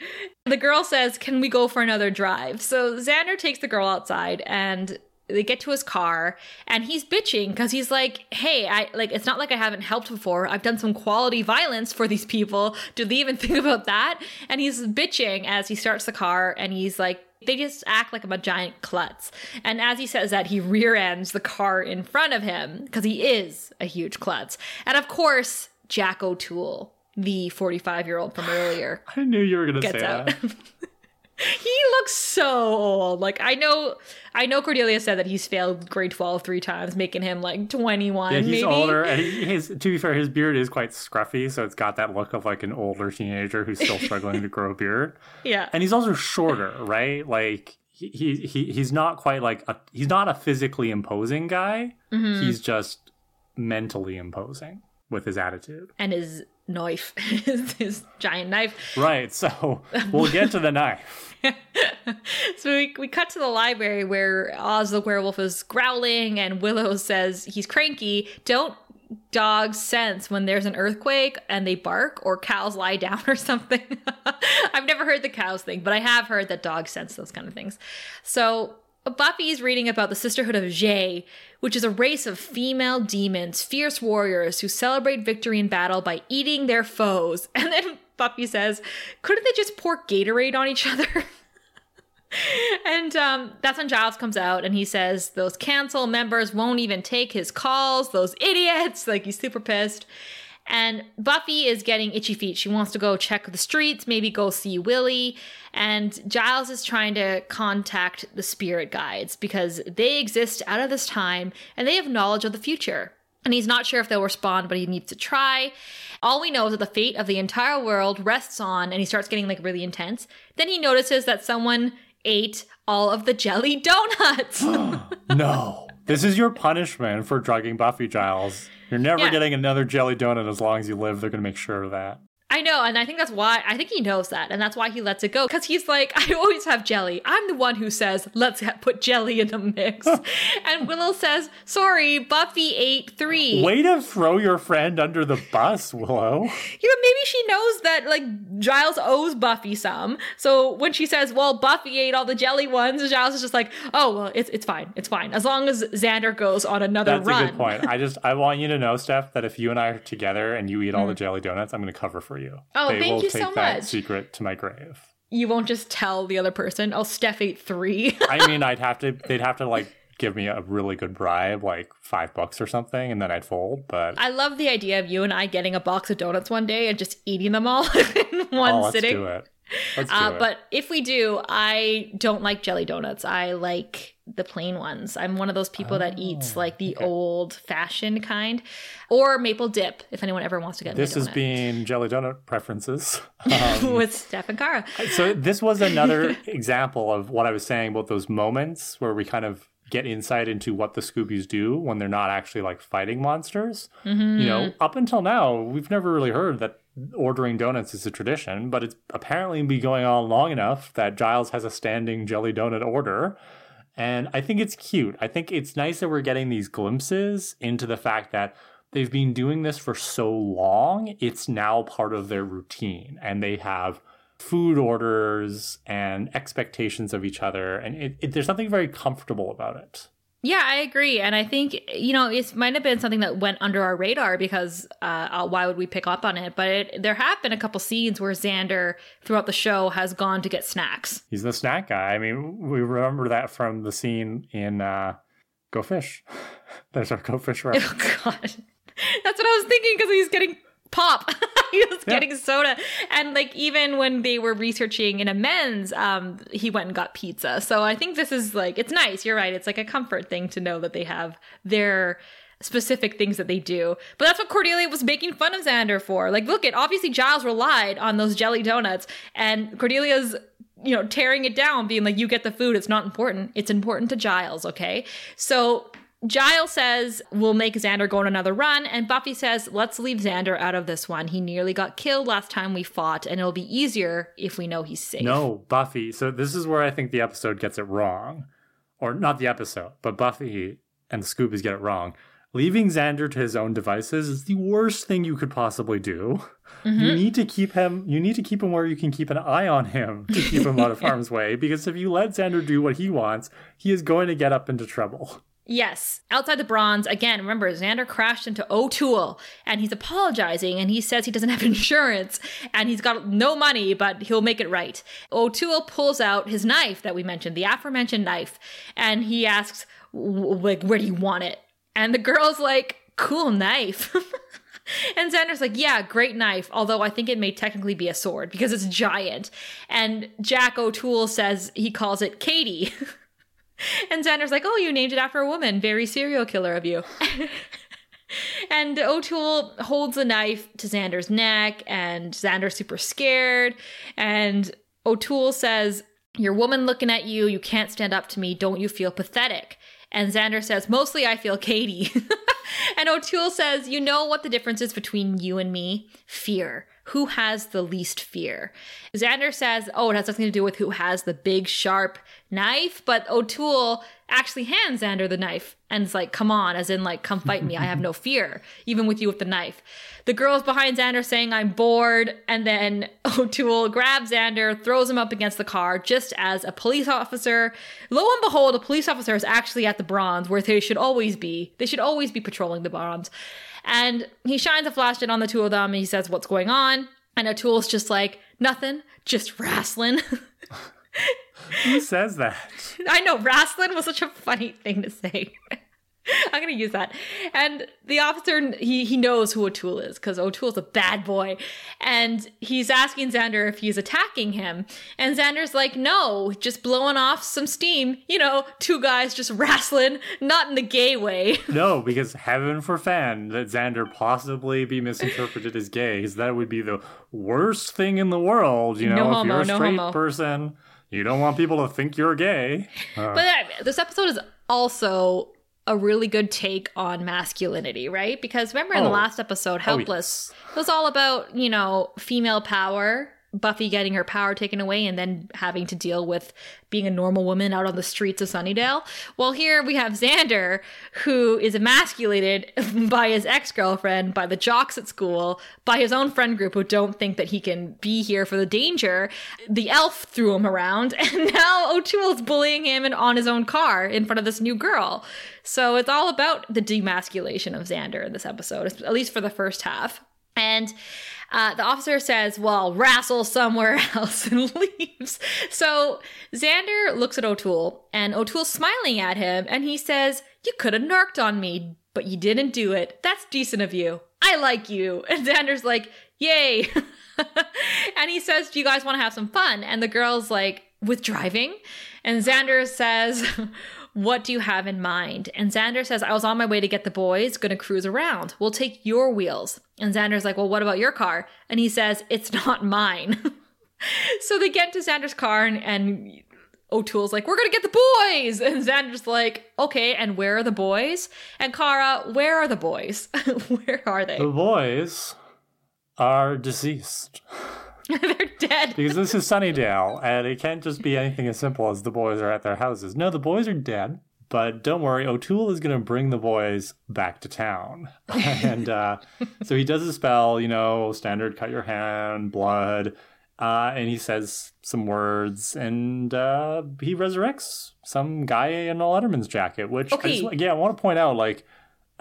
the girl says, can we go for another drive? So Xander takes the girl outside, and They get to his car and he's bitching because he's like, hey, I like, it's not like I haven't helped before. I've done some quality violence for these people. Do they even think about that? And he's bitching as he starts the car and he's like, they just act like I'm a giant klutz. And as he says that, he rear ends the car in front of him because he is a huge klutz. And of course, Jack O'Toole, the forty-five year old from earlier. I knew you were going to say out. that. He looks so old. Like, I know I know Cordelia said that he's failed grade twelve three times, making him, like, twenty-one, yeah, he's maybe. Older. And he, his, to be fair, his beard is quite scruffy, so it's got that look of, like, an older teenager who's still struggling to grow a beard. Yeah. And he's also shorter, right? Like, he, he, he he's not quite, like, a, he's not a physically imposing guy. Mm-hmm. He's just mentally imposing with his attitude. And his knife, his, his giant knife. Right, so we'll get to the knife. So we, we cut to the library where Oz the werewolf is growling and Willow says he's cranky. Don't dogs sense when there's an earthquake and they bark, or cows lie down or something? I've never heard the cows thing, but I have heard that dogs sense those kind of things. So Buffy's reading about the Sisterhood of Jhe, which is a race of female demons, fierce warriors who celebrate victory in battle by eating their foes. And then Buffy says, couldn't they just pour Gatorade on each other? And um, that's when Giles comes out and he says, those council members won't even take his calls, those idiots. Like, he's super pissed. And Buffy is getting itchy feet. She wants to go check the streets, maybe go see Willie. And Giles is trying to contact the spirit guides because they exist out of this time and they have knowledge of the future. And he's not sure if they'll respond, but he needs to try. All we know is that the fate of the entire world rests on, and he starts getting, like, really intense. Then he notices that someone ate all of the jelly donuts. No. This is your punishment for drugging Buffy, Giles. You're never yeah. getting another jelly donut as long as you live. They're going to make sure of that. I know, and I think that's why, I think he knows that, and that's why he lets it go, because he's like, I always have jelly. I'm the one who says, let's ha- put jelly in the mix. And Willow says, sorry, Buffy ate three. Way to throw your friend under the bus, Willow. Yeah, maybe she knows that, like, Giles owes Buffy some, so when she says, well, Buffy ate all the jelly ones, Giles is just like, oh, well, it's it's fine, it's fine, as long as Xander goes on another that's run. That's a good point. I just, I want you to know, Steph, that if you and I are together and you eat all mm. the jelly donuts, I'm going to cover for you. You. Oh, they thank will you take so much. That secret to my grave. You won't just tell the other person, oh, Steph ate three. I mean, I'd have to, they'd have to, like, give me a really good bribe, like five bucks or something, and then I'd fold. But I love the idea of you and I getting a box of donuts one day and just eating them all in one oh, let's sitting. Do it. Let's do uh, it. But if we do, I don't like jelly donuts. I like the plain ones. I'm one of those people oh, that eats like the okay. old fashioned kind, or maple dip. If anyone ever wants to get this is being jelly donut preferences um, with Steph and Kara. So this was another example of what I was saying about those moments where we kind of get insight into what the Scoobies do when they're not actually, like, fighting monsters. Mm-hmm. You know, up until now, we've never really heard that ordering donuts is a tradition, but it's apparently been going on long enough that Giles has a standing jelly donut order. And I think it's cute. I think it's nice that we're getting these glimpses into the fact that they've been doing this for so long. It's now part of their routine, and they have food orders and expectations of each other. And it, it, there's something very comfortable about it. Yeah, I agree. And I think, you know, it might have been something that went under our radar because uh, why would we pick up on it? But it, there have been a couple scenes where Xander throughout the show has gone to get snacks. He's the snack guy. I mean, we remember that from the scene in uh, Go Fish. There's our Go Fish reference. Oh, God. That's what I was thinking, because he's getting pop. He was yeah. getting soda. And, like, even when they were researching in amends, um, he went and got pizza. So I think this is, like, it's nice. You're right. It's like a comfort thing to know that they have their specific things that they do. But that's what Cordelia was making fun of Xander for. Like, look, it obviously Giles relied on those jelly donuts, and Cordelia's, you know, tearing it down, being like, you get the food. It's not important. It's important to Giles. Okay. So Giles says, we'll make Xander go on another run. And Buffy says, let's leave Xander out of this one. He nearly got killed last time we fought, and it'll be easier if we know he's safe. No, Buffy. So this is where I think the episode gets it wrong. Or not the episode, but Buffy and the Scoobies get it wrong. leaving Xander to his own devices is the worst thing you could possibly do. Mm-hmm. You need to keep him, you need to keep him where you can keep an eye on him to keep him out of harm's way, because if you let Xander do what he wants, he is going to get up into trouble. Yes. Outside the Bronze, again, remember, Xander crashed into O'Toole, and he's apologizing, and he says he doesn't have insurance, and he's got no money, but he'll make it right. O'Toole pulls out his knife that we mentioned, the aforementioned knife, and he asks, like, where do you want it? And the girl's like, cool knife. And Xander's like, yeah, great knife, although I think it may technically be a sword, because it's giant. And Jack O'Toole says he calls it Katie. And Xander's like, oh, you named it after a woman. Very serial killer of you. And O'Toole holds the knife to Xander's neck, and Xander's super scared. And O'Toole says, your woman looking at you, you can't stand up to me. Don't you feel pathetic? And Xander says, mostly I feel Katie. And O'Toole says, you know what the difference is between you and me? Fear. Who has the least fear? Xander says, oh, it has nothing to do with who has the big, sharp knife. But O'Toole actually hands Xander the knife and is like, come on, as in, like, come fight me. I have no fear, even with you with the knife. The girl's behind Xander saying, I'm bored. And then O'Toole grabs Xander, throws him up against the car, just as a police officer. Lo and behold, a police officer is actually at the Bronze, where they should always be. They should always be patrolling the Bronze. And he shines a flashlight on the two of them, and he says, what's going on? And O'Toole's just like, nothing, just wrestling. Who says that? I know, wrestling was such a funny thing to say. I'm going to use that. And the officer, he he knows who O'Toole is, because O'Toole's a bad boy. And he's asking Xander if he's attacking him. And Xander's like, no, just blowing off some steam. You know, two guys just wrestling, not in the gay way. No, because heaven forfend that Xander possibly be misinterpreted as gay. That would be the worst thing in the world. You know, no if homo, you're a no straight homo. person, you don't want people to think you're gay. Uh. But uh, this episode is also a really good take on masculinity, right? Because remember in oh. the last episode, Helpless, oh, yes. it was all about, you know, female power, Buffy getting her power taken away and then having to deal with being a normal woman out on the streets of Sunnydale. Well, here we have Xander, who is emasculated by his ex-girlfriend, by the jocks at school, by his own friend group who don't think that he can be here for the danger. The elf threw him around, and now O'Toole's bullying him and on his own car in front of this new girl. So it's all about the demasculation of Xander in this episode, at least for the first half. And uh, the officer says, well, wrestle somewhere else, and leaves. So Xander looks at O'Toole, and O'Toole's smiling at him, and he says, you could have narked on me, but you didn't do it. That's decent of you. I like you. And Xander's like, yay. And he says, do you guys want to have some fun? And the girl's like, with driving? And Xander says, what do you have in mind? And Xander says, I was on my way to get the boys, gonna cruise around. We'll take your wheels. And Xander's like, well, what about your car? And he says, it's not mine. So they get to Xander's car, and, and O'Toole's like, we're gonna get the boys. And Xander's like, okay, and where are the boys? And Kara, where are the boys? Where are they? The boys are deceased. They're dead. Because this is Sunnydale, and it can't just be anything as simple as the boys are at their houses. No, the boys are dead, but don't worry, O'Toole is going to bring the boys back to town. And uh, so he does a spell, you know, standard cut your hand, blood, uh, and he says some words, and uh, he resurrects some guy in a letterman's jacket, which, okay. I just, yeah, I want to point out, like,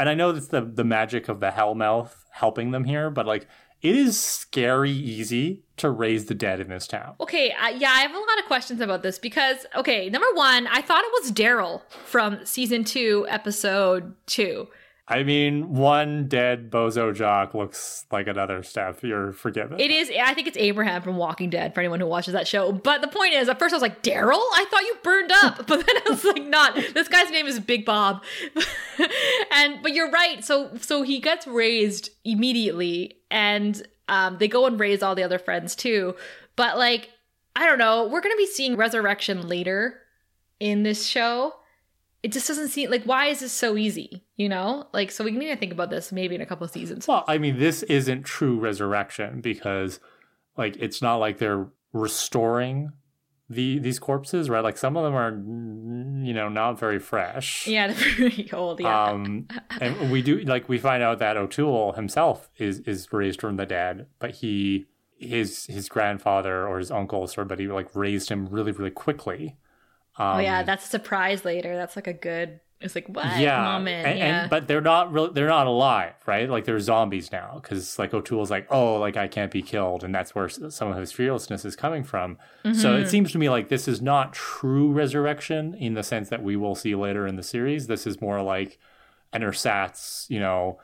and I know that's the, the magic of the Hellmouth helping them here, but, like, it is scary easy to raise the dead in this town. Okay, uh, yeah, I have a lot of questions about this because, okay, number one, I thought it was Daryl from season two, episode two. I mean, one dead bozo jock looks like another step. You're forgiven. It is. I think it's Abraham from Walking Dead for anyone who watches that show. But the point is, at first I was like, Daryl? I thought you burned up. But then I was like, not. This guy's name is Big Bob. and But you're right. So so he gets raised immediately. And um, they go and raise all the other friends too. But like, I don't know. We're going to be seeing resurrection later in this show. It just doesn't seem like, why is this so easy? You know, like, so we need to think about this maybe in a couple of seasons. Well, I mean, this isn't true resurrection because, like, it's not like they're restoring the these corpses, right? Like some of them are, you know, not very fresh. Yeah, they're pretty old. Yeah, um, and we do like we find out that O'Toole himself is is raised from the dead, but he his his grandfather or his uncle sort of, but he like raised him really really quickly. Um, oh yeah, that's a surprise later. That's like a good. It's like what yeah. moment, and, yeah. And, but they're not really, they're not alive, right? Like they're zombies now, because like O'Toole's like, oh, like I can't be killed, and that's where some of his fearlessness is coming from. Mm-hmm. So it seems to me like this is not true resurrection in the sense that we will see later in the series. This is more like an ersatz, you know,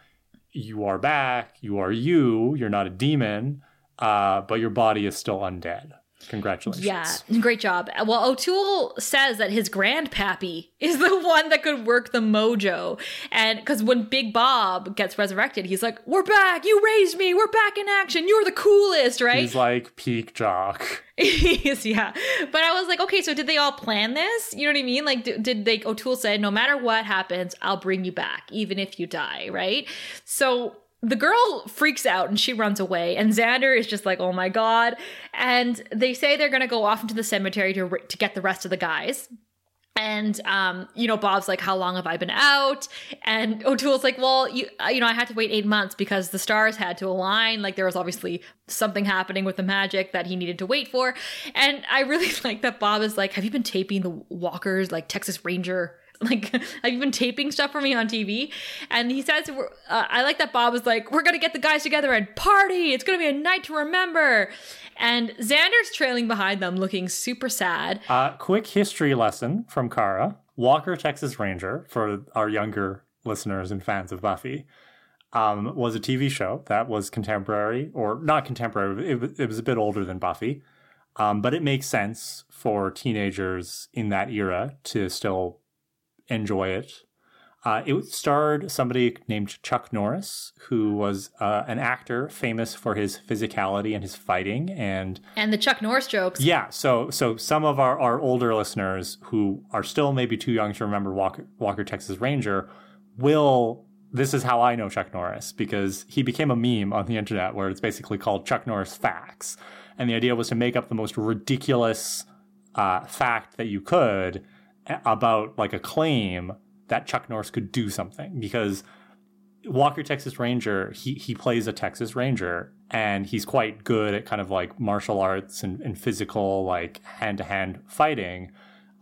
you are back, you are you, you're not a demon, uh, but your body is still undead. Congratulations. Yeah, great job. Well, O'Toole says that his grandpappy is the one that could work the mojo. And because when Big Bob gets resurrected, he's like, we're back. You raised me. We're back in action. You're the coolest, right? He's like peak jock. Yeah. But I was like, okay, so did they all plan this? You know what I mean? Like, did, did they, O'Toole said, no matter what happens, I'll bring you back, even if you die, right? So the girl freaks out and she runs away, and Xander is just like, oh my God. And they say they're going to go off into the cemetery to to get the rest of the guys. And, um, you know, Bob's like, how long have I been out? And O'Toole's like, well, you, you know, I had to wait eight months because the stars had to align. Like there was obviously something happening with the magic that he needed to wait for. And I really like that Bob is like, have you been taping the Walkers, like Texas Ranger? Like, I've been taping stuff for me on T V. And he says, uh, I like that Bob was like, we're going to get the guys together and party. It's going to be a night to remember. And Xander's trailing behind them looking super sad. Uh, quick history lesson from Kara. Walker Texas Ranger, for our younger listeners and fans of Buffy, um, was a T V show that was contemporary, or not contemporary, it, it was a bit older than Buffy. Um, but it makes sense for teenagers in that era to still enjoy it. Uh, it starred somebody named Chuck Norris, who was uh, an actor famous for his physicality and his fighting, and and the Chuck Norris jokes. Yeah, so so some of our, our older listeners who are still maybe too young to remember Walker, Walker Texas Ranger will. This is how I know Chuck Norris, because he became a meme on the internet where it's basically called Chuck Norris Facts, and the idea was to make up the most ridiculous uh, fact that you could about like a claim that Chuck Norris could do something, because Walker Texas Ranger, he he plays a Texas Ranger, and he's quite good at kind of like martial arts and, and physical like hand-to-hand fighting,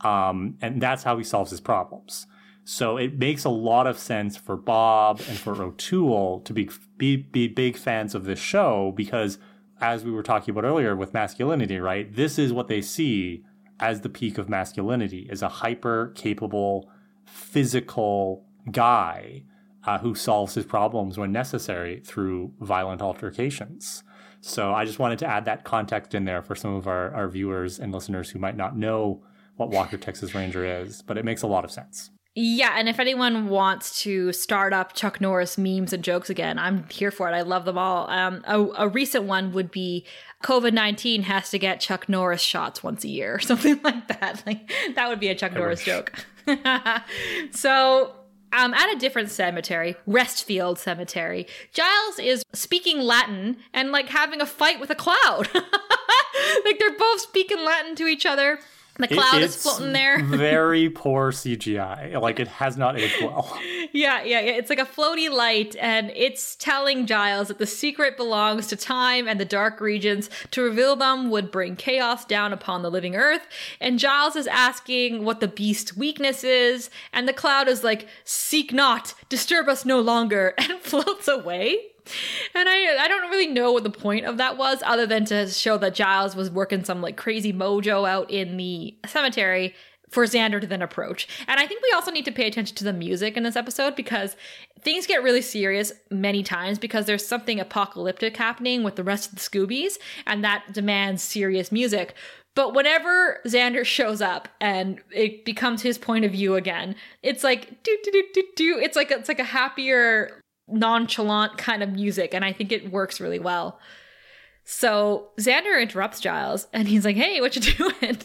um, and that's how he solves his problems. So it makes a lot of sense for Bob and for O'Toole to be, be, be big fans of this show, because as we were talking about earlier with masculinity, right, this is what they see as the peak of masculinity, is a hyper-capable, physical guy uh, who solves his problems when necessary through violent altercations. So I just wanted to add that context in there for some of our, our viewers and listeners who might not know what Walker Texas Ranger is, but it makes a lot of sense. Yeah, and if anyone wants to start up Chuck Norris memes and jokes again, I'm here for it. I love them all. Um, a, a recent one would be covid nineteen has to get Chuck Norris shots once a year or something like that. Like that would be a Chuck I Norris wish. joke. So um, at a different cemetery, Restfield Cemetery, Giles is speaking Latin and like having a fight with a cloud. Like they're both speaking Latin to each other. The cloud it, is floating there. Very poor C G I. Like, it has not aged well. Yeah, yeah, yeah. It's like a floaty light, and it's telling Giles that the secret belongs to time and the dark regions. To reveal them would bring chaos down upon the living earth. And Giles is asking what the beast's weakness is, and the cloud is like, seek not, disturb us no longer, and floats away. And I I don't really know what the point of that was, other than to show that Giles was working some like crazy mojo out in the cemetery for Xander to then approach. And I think we also need to pay attention to the music in this episode, because things get really serious many times because there's something apocalyptic happening with the rest of the Scoobies, and that demands serious music. But whenever Xander shows up and it becomes his point of view again, it's like do do do do do. It's like it's like a happier, nonchalant kind of music, and I think it works really well. So Xander interrupts Giles and he's like, hey, what you doing?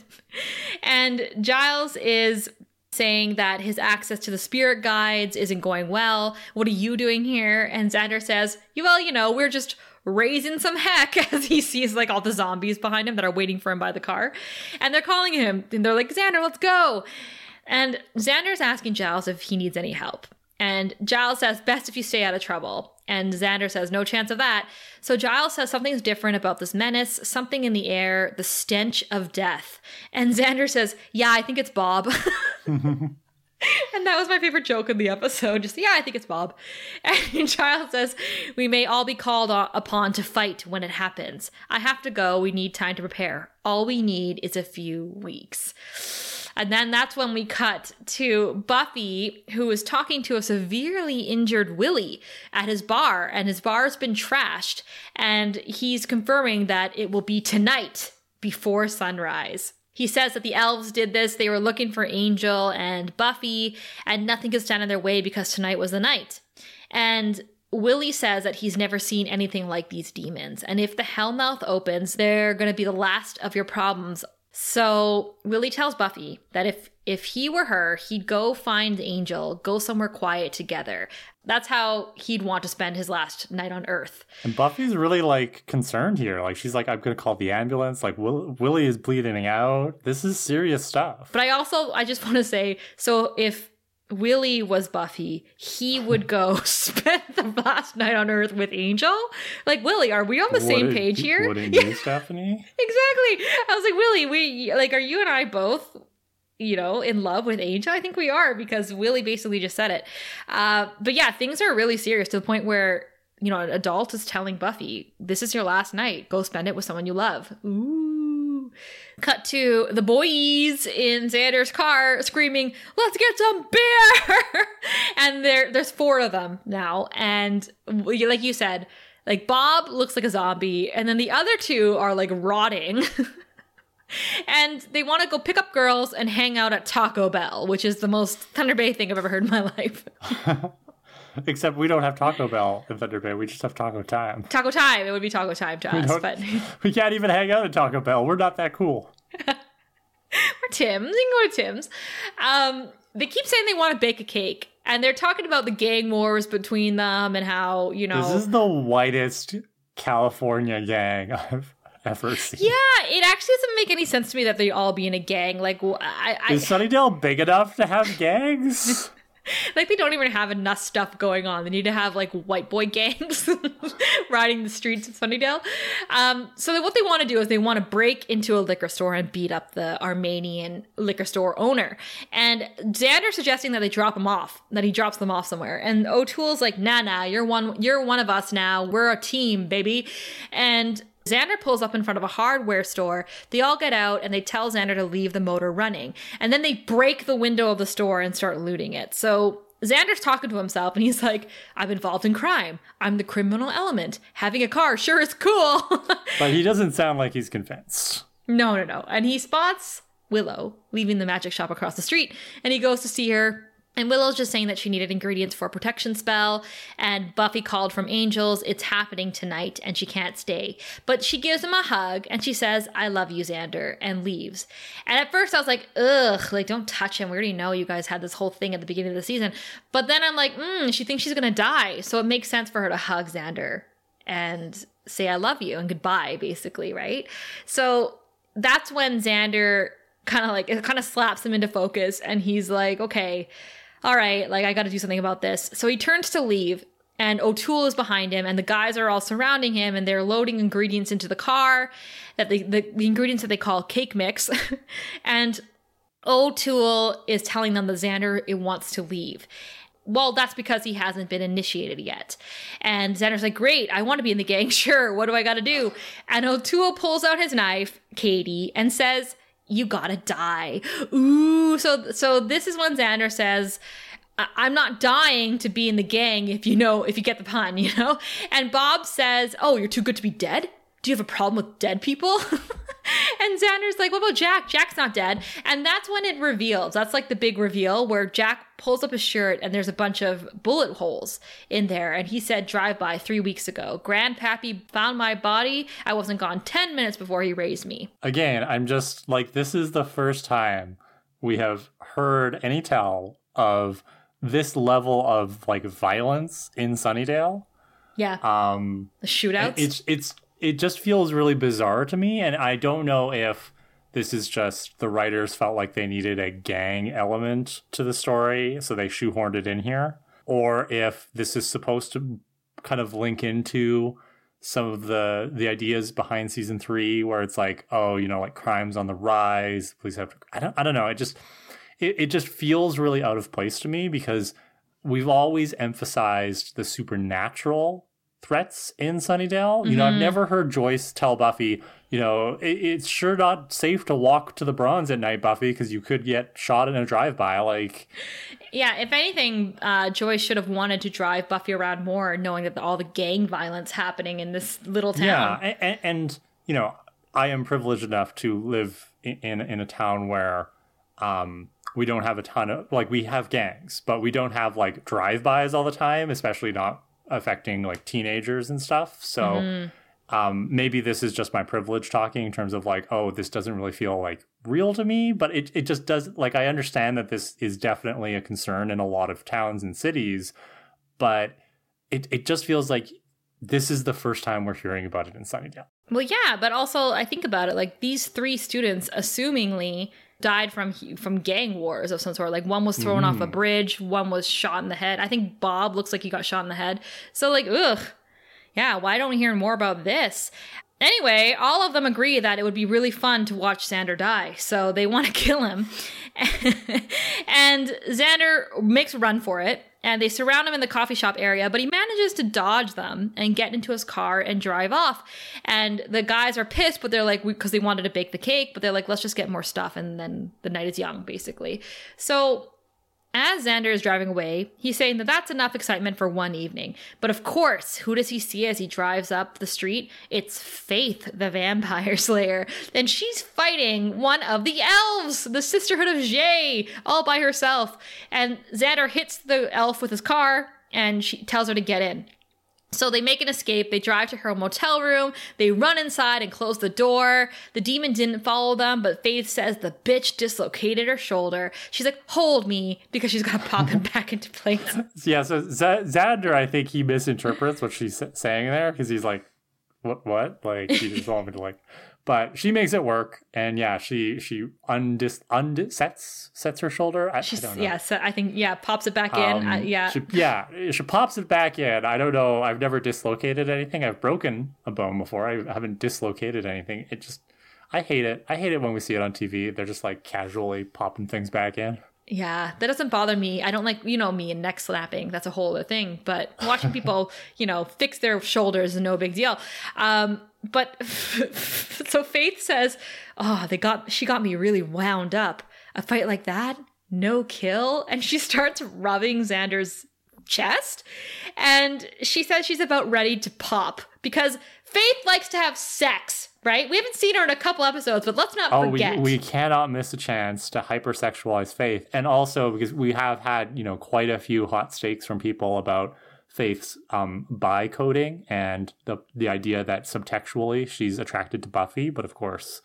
And Giles is saying that his access to the spirit guides isn't going well. What are you doing here? And Xander says, well, you know, we're just raising some heck, as he sees like all the zombies behind him that are waiting for him by the car. And they're calling him and they're like, Xander, let's go. And Xander's asking Giles if he needs any help. And Giles says, best if you stay out of trouble. And Xander says, no chance of that. So Giles says something's different about this menace, something in the air, the stench of death. And Xander says, yeah, I think it's Bob. And that was my favorite joke in the episode. Just, yeah, I think it's Bob. And Giles says, we may all be called upon to fight when it happens. I have to go. We need time to prepare. All we need is a few weeks. And then that's when we cut to Buffy, who is talking to a severely injured Willie at his bar. And his bar's been trashed. And he's confirming that it will be tonight before sunrise. He says that the elves did this. They were looking for Angel and Buffy, and nothing could stand in their way because tonight was the night. And Willie says that he's never seen anything like these demons. And if the Hellmouth opens, they're going to be the last of your problems. So Willie tells Buffy that if if he were her, he'd go find Angel, go somewhere quiet together. That's how he'd want to spend his last night on Earth. And Buffy's really, like, concerned here. Like, she's like, I'm going to call the ambulance. Like, Will- Willie is bleeding out. This is serious stuff. But I also, I just want to say, so if Willie was Buffy, he would go spend the last night on Earth with Angel. Like, Willie, are we on the what same did, page here? What did you, yeah. Stephanie? Exactly. I was like, Willie, we, like, are you and I both, you know, in love with Angel? I think we are, because Willie basically just said it. Uh, but yeah, things are really serious to the point where, you know, an adult is telling Buffy, this is your last night. Go spend it with someone you love. Ooh. Cut to the boys in Xander's car screaming, let's get some beer. And there, there's four of them now. And like you said, like Bob looks like a zombie. And then the other two are like rotting. And they want to go pick up girls and hang out at Taco Bell, which is the most Thunder Bay thing I've ever heard in my life. Except we don't have Taco Bell in Thunder Bay. We just have Taco Time. Taco Time. It would be Taco Time to us. But we can't even hang out at Taco Bell. We're not that cool. We're Tim's. You can go to Tim's. Um, they keep saying they want to bake a cake. And they're talking about the gang wars between them and how, you know. This is the whitest California gang I've ever seen. Yeah, it actually doesn't make any sense to me that they all be in a gang. Like, I, I, is Sunnydale big enough to have gangs? Like, they don't even have enough stuff going on. They need to have, like, white boy gangs riding the streets of Sunnydale. Um, so what they want to do is they want to break into a liquor store and beat up the Armenian liquor store owner. And Xander's suggesting that they drop him off, that he drops them off somewhere. And O'Toole's like, nah, nah, you're one, you're one of us now. We're a team, baby. And Xander pulls up in front of a hardware store. They all get out and they tell Xander to leave the motor running. And then they break the window of the store and start looting it. So Xander's talking to himself and he's like, I'm involved in crime. I'm the criminal element. Having a car sure is cool. But he doesn't sound like he's convinced. No, no, no. And he spots Willow leaving the magic shop across the street and he goes to see her. And Willow's just saying that she needed ingredients for a protection spell, and Buffy called from Angels. It's happening tonight, and she can't stay. But she gives him a hug, and she says, I love you, Xander, and leaves. And at first I was like, ugh, like, don't touch him. We already know you guys had this whole thing at the beginning of the season. But then I'm like, mm, she thinks she's going to die. So it makes sense for her to hug Xander and say, I love you, and goodbye, basically, right? So that's when Xander kind of like, it kind of slaps him into focus, and he's like, okay, all right, like, I got to do something about this. So he turns to leave, and O'Toole is behind him, and the guys are all surrounding him, and they're loading ingredients into the car, that they, the, the ingredients that they call cake mix. And O'Toole is telling them that Xander it wants to leave. Well, that's because he hasn't been initiated yet. And Xander's like, great, I want to be in the gang. Sure, what do I got to do? And O'Toole pulls out his knife, Katie, and says, you gotta die. Ooh, so so this is when Xander says, I'm not dying to be in the gang, if you know, if you get the pun, you know? And Bob says, oh, you're too good to be dead? Do you have a problem with dead people? And Xander's like, what about Jack? Jack's not dead. And that's when it reveals. That's like the big reveal where Jack pulls up his shirt and there's a bunch of bullet holes in there. And he said, drive by three weeks ago. Grandpappy found my body. I wasn't gone ten minutes before he raised me. Again, I'm just like, this is the first time we have heard any tell of this level of like violence in Sunnydale. Yeah. Um, the shootouts. It's it's it just feels really bizarre to me, and I don't know if this is just the writers felt like they needed a gang element to the story, so they shoehorned it in here, or if this is supposed to kind of link into some of the the ideas behind season three, where it's like, oh, you know, like crime's on the rise, police have to. I don't I don't know. It just it, it just feels really out of place to me, because we've always emphasized the supernatural threats in Sunnydale. Mm-hmm. You know, I've never heard Joyce tell Buffy, you know, it, it's sure not safe to walk to the Bronze at night, Buffy, because you could get shot in a drive-by. Like, yeah, if anything, uh, Joyce should have wanted to drive Buffy around more, knowing that the, all the gang violence happening in this little town. Yeah, and, and you know, I am privileged enough to live in in, in a town where, um. we don't have a ton of, like, we have gangs, but we don't have, like, drive-bys all the time, especially not affecting, like, teenagers and stuff. So mm-hmm. um, maybe this is just my privilege talking in terms of, like, oh, this doesn't really feel, like, real to me. But it, it just does, like, I understand that this is definitely a concern in a lot of towns and cities. But it, it just feels like this is the first time we're hearing about it in Sunnydale. Well, yeah, but also I think about it, like, these three students, assumingly, died from from gang wars of some sort. Like, one was thrown mm. off a bridge, one was shot in the head. I think Bob looks like he got shot in the head. So, like, ugh, yeah, why don't we hear more about this? Anyway, all of them agree that it would be really fun to watch Xander die, so they want to kill him. And Xander makes a run for it, and they surround him in the coffee shop area, but he manages to dodge them and get into his car and drive off. And the guys are pissed, but they're like, because they wanted to bake the cake, but they're like, let's just get more stuff, and then the night is young, basically. So as Xander is driving away, he's saying that that's enough excitement for one evening. But of course, who does he see as he drives up the street? It's Faith, the Vampire Slayer. And she's fighting one of the elves, the Sisterhood of Jhe, all by herself. And Xander hits the elf with his car, and she tells her to get in. So they make an escape. They drive to her motel room. They run inside and close the door. The demon didn't follow them, but Faith says the bitch dislocated her shoulder. She's like, hold me, because she's going to pop him back into place. Yeah, so Z- Xander, I think he misinterprets what she's saying there, because he's like, what, what? Like, she just wanted me to, like... But she makes it work, and yeah, she she undis, undis, sets sets her shoulder. I, I don't know. Yeah, so I think, yeah, pops it back um, in. I, yeah, she, yeah, she pops it back in. I don't know. I've never dislocated anything. I've broken a bone before. I haven't dislocated anything. It just, I hate it. I hate it when we see it on T V. They're just like casually popping things back in. Yeah, that doesn't bother me. I don't like, you know, me and neck snapping. That's a whole other thing. But watching people, you know, fix their shoulders is no big deal. Um, but so Faith says, oh, they got she got me really wound up. A fight like that, no kill. And she starts rubbing Xander's chest. And she says she's about ready to pop, because Faith likes to have sex, right? We haven't seen her in a couple episodes, but let's not oh, forget. We, we cannot miss a chance to hypersexualize Faith. And also because we have had, you know, quite a few hot takes from people about Faith's um, bi coding and the the idea that subtextually she's attracted to Buffy, but of course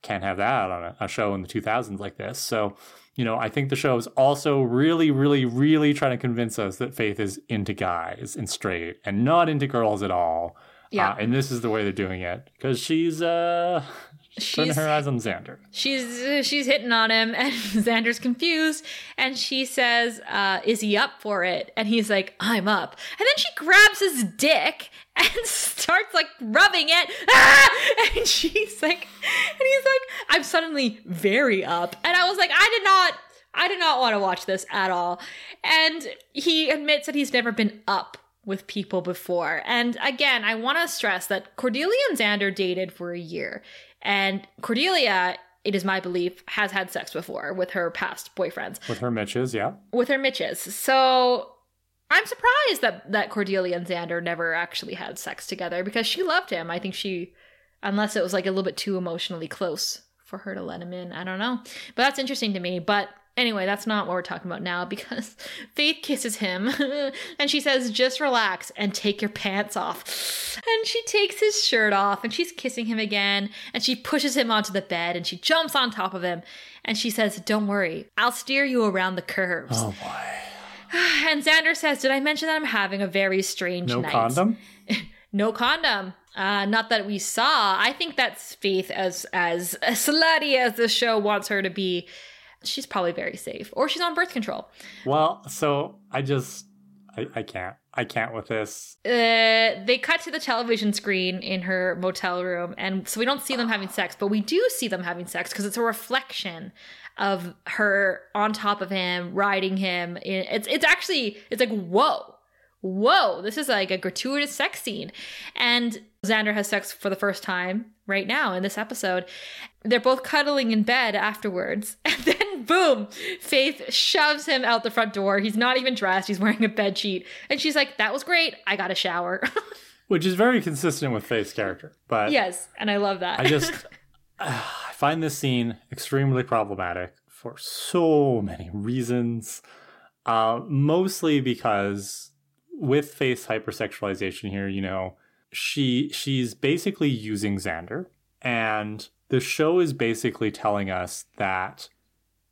can't have that on a, a show in the two thousands like this. So, you know, I think the show is also really, really, really trying to convince us that Faith is into guys and straight and not into girls at all. Yeah, uh, and this is the way they're doing it, because she's uh she's putting her eyes on Xander. She's she's hitting on him, and Xander's confused, and she says, uh, "Is he up for it?" And he's like, "I'm up." And then she grabs his dick and starts like rubbing it, ah! and she's like, and he's like, "I'm suddenly very up," and I was like, "I did not." I did not want to watch this at all. And he admits that he's never been up with people before. And again, I want to stress that Cordelia and Xander dated for a year. And Cordelia, it is my belief, has had sex before with her past boyfriends. With her Mitches, yeah. With her Mitches. So I'm surprised that, that Cordelia and Xander never actually had sex together, because she loved him. I think she, unless it was like a little bit too emotionally close for her to let him in. I don't know. But that's interesting to me. But Anyway, that's not what we're talking about now, because Faith kisses him and she says, just relax and take your pants off. And she takes his shirt off and she's kissing him again and she pushes him onto the bed and she jumps on top of him and she says, don't worry, I'll steer you around the curves. Oh boy. And Xander says, did I mention that I'm having a very strange no night? No condom? No condom. Uh, not that we saw. I think that's Faith as, as, as slutty as the show wants her to be. She's probably very safe, or she's on birth control. Well, so I just, I, I can't, I can't with this. Uh, they cut to the television screen in her motel room. And so we don't see them having sex, but we do see them having sex because it's a reflection of her on top of him, riding him. It's, it's actually, it's like, whoa, whoa, this is like a gratuitous sex scene. And Xander has sex for the first time right now in this episode. They're both cuddling in bed afterwards. And then, boom, Faith shoves him out the front door. He's not even dressed. He's wearing a bed sheet. And she's like, that was great. I got a shower. Which is very consistent with Faith's character. But yes, and I love that. I just uh, I find this scene extremely problematic for so many reasons. Uh, mostly because with Faith's hypersexualization here, you know, She she's basically using Xander, and the show is basically telling us that,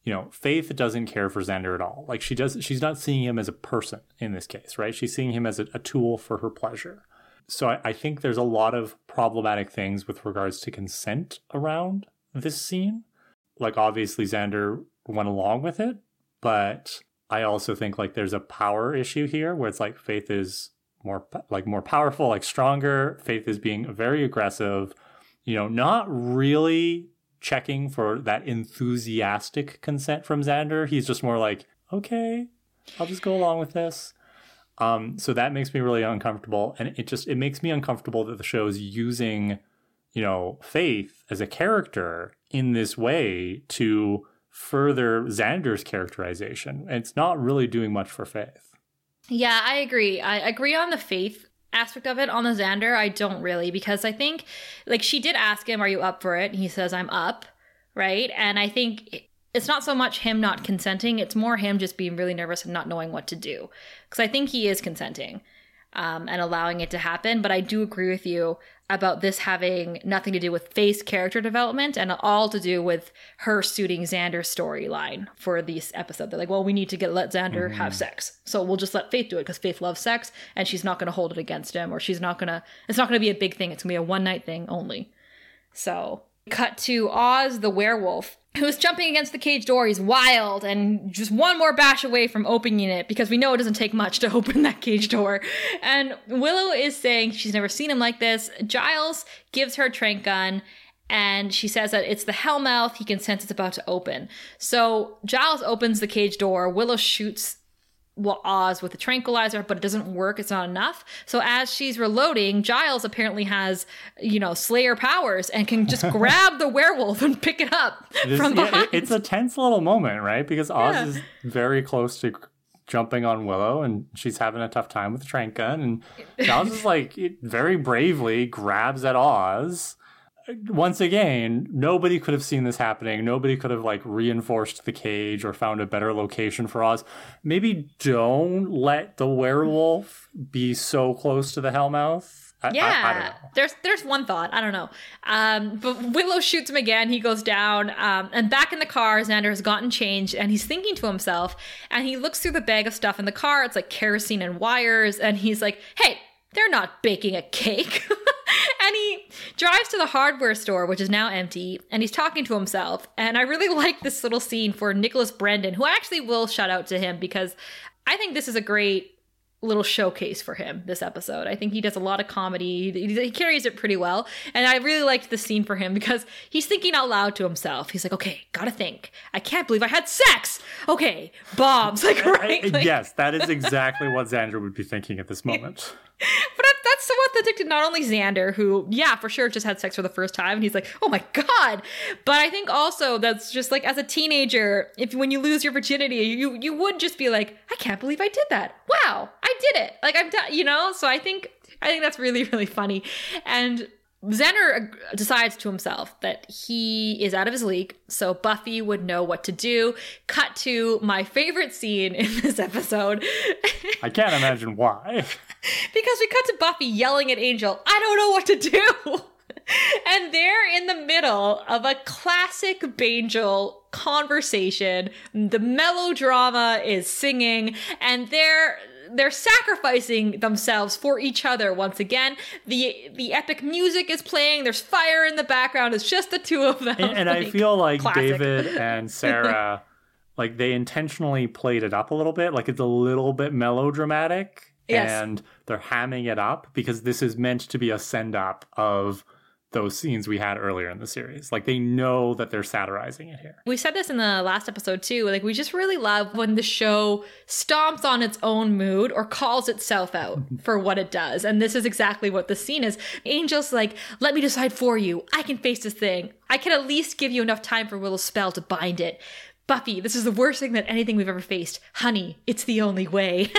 you know, Faith doesn't care for Xander at all. Like she does, she's not seeing him as a person in this case, right? She's seeing him as a, a tool for her pleasure. So I, I think there's a lot of problematic things with regards to consent around this scene. Like obviously Xander went along with it, but I also think like there's a power issue here where it's like Faith is more like more powerful, like stronger. Faith is being very aggressive, you know, not really checking for that enthusiastic consent from Xander. He's just more like, okay, I'll just go along with this. Um, so that makes me really uncomfortable. And it just, it makes me uncomfortable that the show is using, you know, Faith as a character in this way to further Xander's characterization. And it's not really doing much for Faith. Yeah, I agree. I agree on the Faith aspect of it. On the Xander, I don't really, because I think, like, she did ask him, are you up for it? And he says, I'm up, right? And I think it's not so much him not consenting. It's more him just being really nervous and not knowing what to do. Because I think he is consenting um, and allowing it to happen. But I do agree with you about this having nothing to do with Faith's character development and all to do with her suiting Xander's storyline for this episode. They're like, well, we need to get let Xander mm-hmm. have sex. So we'll just let Faith do it because Faith loves sex and she's not going to hold it against him, or she's not going to, it's not going to be a big thing. It's going to be a one night thing only. So cut to Oz the werewolf, who's jumping against the cage door. He's wild and just one more bash away from opening it, because we know it doesn't take much to open that cage door. And Willow is saying she's never seen him like this. Giles gives her a trank gun and she says that it's the Hellmouth. He can sense it's about to open. So Giles opens the cage door. Willow shoots Oz with a tranquilizer, but it doesn't work. It's not enough. So as she's reloading, Giles apparently has, you know, Slayer powers and can just grab the werewolf and pick it up this, from behind. Yeah, it's a tense little moment, right? Because Oz yeah. is very close to jumping on Willow and she's having a tough time with the trank gun. And Giles is like, it very bravely grabs at Oz. Once again, nobody could have seen this happening. Nobody could have, like, reinforced the cage or found a better location for Oz. Maybe don't let the werewolf be so close to the Hellmouth. I, yeah, I, I don't know. There's there's one thought. I don't know. Um, but Willow shoots him again. He goes down. Um, and back in the car, Xander has gotten changed, and he's thinking to himself. And he looks through the bag of stuff in the car. It's like kerosene and wires. And he's like, hey, they're not baking a cake. And he drives to the hardware store, which is now empty, and he's talking to himself. And I really like this little scene for Nicholas Brendon, who I actually will shout out to him, because I think this is a great little showcase for him this episode. I think he does a lot of comedy. He carries it pretty well. And I really liked the scene for him because he's thinking out loud to himself. He's like, okay, gotta think. I can't believe I had sex. Okay, bombs. Like, right? I, I, like, yes, that is exactly what Xander would be thinking at this moment. But I, that's so authentic to not only Xander, who, yeah, for sure just had sex for the first time. And he's like, oh my God. But I think also that's just like, as a teenager, if when you lose your virginity, you you would just be like, I can't believe I did that. Wow, I did it. Like, I'm done, you know? So I think, I think that's really, really funny. And Xander decides to himself that he is out of his league, so Buffy would know what to do. Cut to my favorite scene in this episode. I can't imagine why. Because we cut to Buffy yelling at Angel, I don't know what to do. And they're in the middle of a classic Bangel conversation. The melodrama is singing, and they're... They're sacrificing themselves for each other once again. The the epic music is playing. There's fire in the background. It's just the two of them. And, and like, I feel like classic. David and Sarah, like they intentionally played it up a little bit. Like it's a little bit melodramatic. Yes. And they're hamming it up because this is meant to be a send up of those scenes we had earlier in the series. Like they know that they're satirizing it here. We said this in the last episode too, like we just really love when the show stomps on its own mood or calls itself out for what it does. And this is exactly what the scene is. Angel's like, let me decide for you. I can face this thing. I can at least give you enough time for Willow's spell to bind it. Buffy, this is the worst thing that anything we've ever faced. Honey, it's the only way.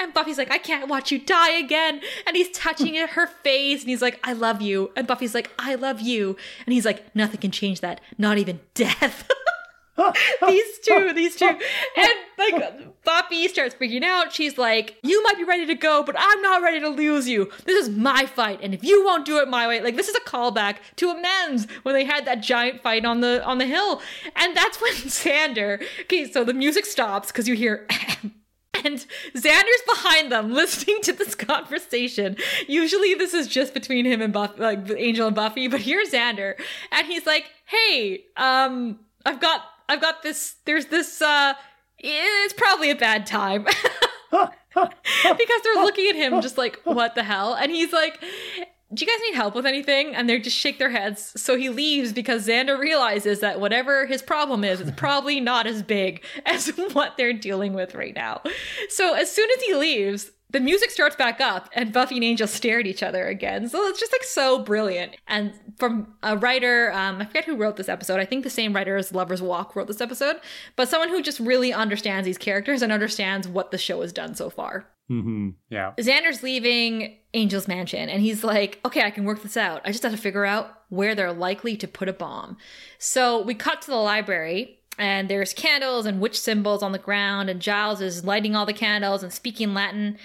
And Buffy's like, I can't watch you die again. And he's touching her face. And he's like, I love you. And Buffy's like, I love you. And he's like, nothing can change that. Not even death. these two, these two. And like Buffy starts freaking out. She's like, you might be ready to go, but I'm not ready to lose you. This is my fight. And if you won't do it my way, like this is a callback to Amends when they had that giant fight on the on the hill. And that's when Xander, okay, so the music stops because you hear... And Xander's behind them listening to this conversation. Usually this is just between him and Buffy, like Angel and Buffy, but here's Xander. And he's like, hey, um, I've got, I've got this, there's this, uh, it's probably a bad time. Because they're looking at him just like, what the hell? And he's like, do you guys need help with anything? And they just shake their heads. So he leaves because Xander realizes that whatever his problem is, it's probably not as big as what they're dealing with right now. So as soon as he leaves, the music starts back up and Buffy and Angel stare at each other again. So it's just like so brilliant. And from a writer, um, I forget who wrote this episode. I think the same writer as Lover's Walk wrote this episode, but someone who just really understands these characters and understands what the show has done so far. Mm-hmm. Yeah. Xander's leaving Angel's mansion and he's like, okay, I can work this out. I just have to figure out where they're likely to put a bomb. So we cut to the library and there's candles and witch symbols on the ground and Giles is lighting all the candles and speaking Latin.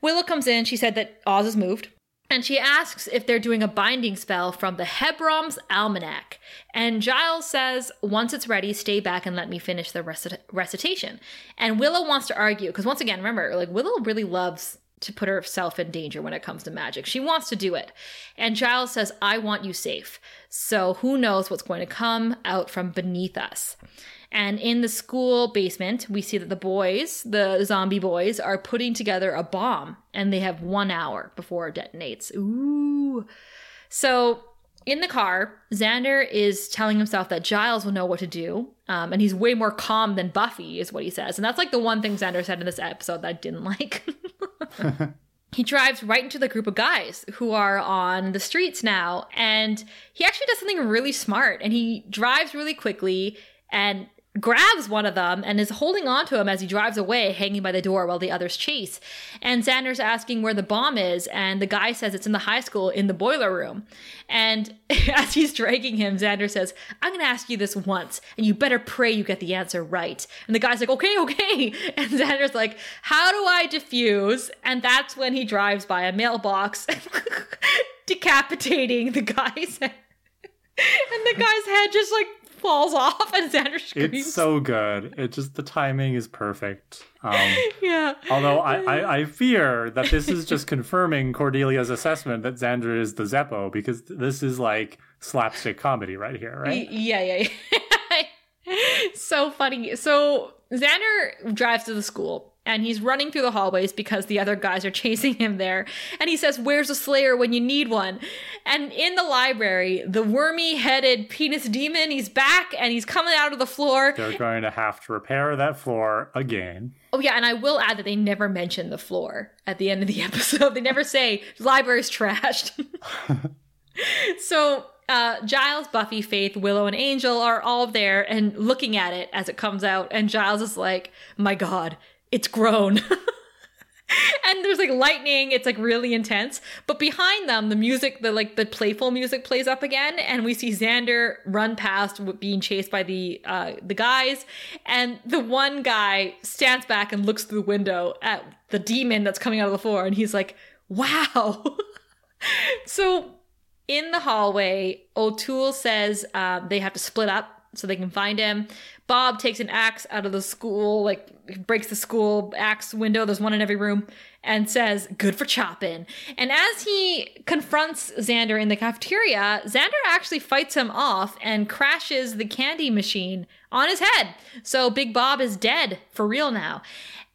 Willow comes in. She said that Oz has moved. And she asks if they're doing a binding spell from the Hebron's Almanac. And Giles says, once it's ready, stay back and let me finish the recit- recitation. And Willow wants to argue, because once again, remember, like Willow really loves to put herself in danger when it comes to magic. She wants to do it. And Giles says, I want you safe. So who knows what's going to come out from beneath us. And in the school basement, we see that the boys, the zombie boys, are putting together a bomb. And they have one hour before it detonates. Ooh. So in the car, Xander is telling himself that Giles will know what to do. Um, and he's way more calm than Buffy, is what he says. And that's like the one thing Xander said in this episode that I didn't like. He drives right into the group of guys who are on the streets now. And he actually does something really smart. And he drives really quickly and grabs one of them and is holding on to him as he drives away, hanging by the door while the others chase. And Xander's asking where the bomb is, and the guy says it's in the high school in the boiler room. And as he's dragging him, Xander says, I'm going to ask you this once, and you better pray you get the answer right. And the guy's like, okay, okay. And Xander's like, how do I defuse? And that's when he drives by a mailbox, decapitating the guy's head. And the guy's head just like falls off and Xander screams. It's so good. It just, the timing is perfect. Um, yeah. Although I, I, I fear that this is just confirming Cordelia's assessment that Xander is the Zeppo, because this is like slapstick comedy right here, right? Yeah, yeah, yeah. So funny. So Xander drives to the school and he's running through the hallways because the other guys are chasing him there. And he says, where's the Slayer when you need one? And in the library, the wormy-headed penis demon, he's back and he's coming out of the floor. They're going to have to repair that floor again. Oh, yeah, and I will add that they never mention the floor at the end of the episode. They never say, library's trashed. So... Uh, Giles, Buffy, Faith, Willow, and Angel are all there and looking at it as it comes out. And Giles is like, my God, it's grown. And there's like lightning. It's like really intense. But behind them, the music, the like the playful music plays up again. And we see Xander run past being chased by the uh, the guys. And the one guy stands back and looks through the window at the demon that's coming out of the floor. And he's like, wow. So in the hallway, O'Toole says uh, they have to split up so they can find him. Bob takes an axe out of the school, like breaks the school axe window. There's one in every room, and says, good for chopping. And as he confronts Xander in the cafeteria, Xander actually fights him off and crashes the candy machine on his head. So Big Bob is dead for real now.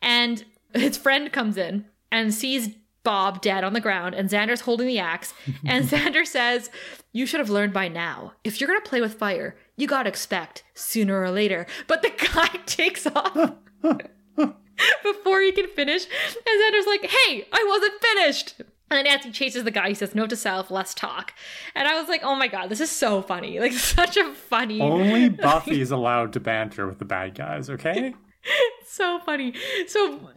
And his friend comes in and sees Bob dead on the ground, and Xander's holding the axe. And Xander says, you should have learned by now. If you're going to play with fire, you got to expect sooner or later. But the guy takes off before he can finish. And Xander's like, hey, I wasn't finished. And then Nancy chases the guy. He says, note to self, less talk. And I was like, oh my God, this is so funny. Like, such a funny. Only Buffy is allowed to banter with the bad guys, okay? So funny. So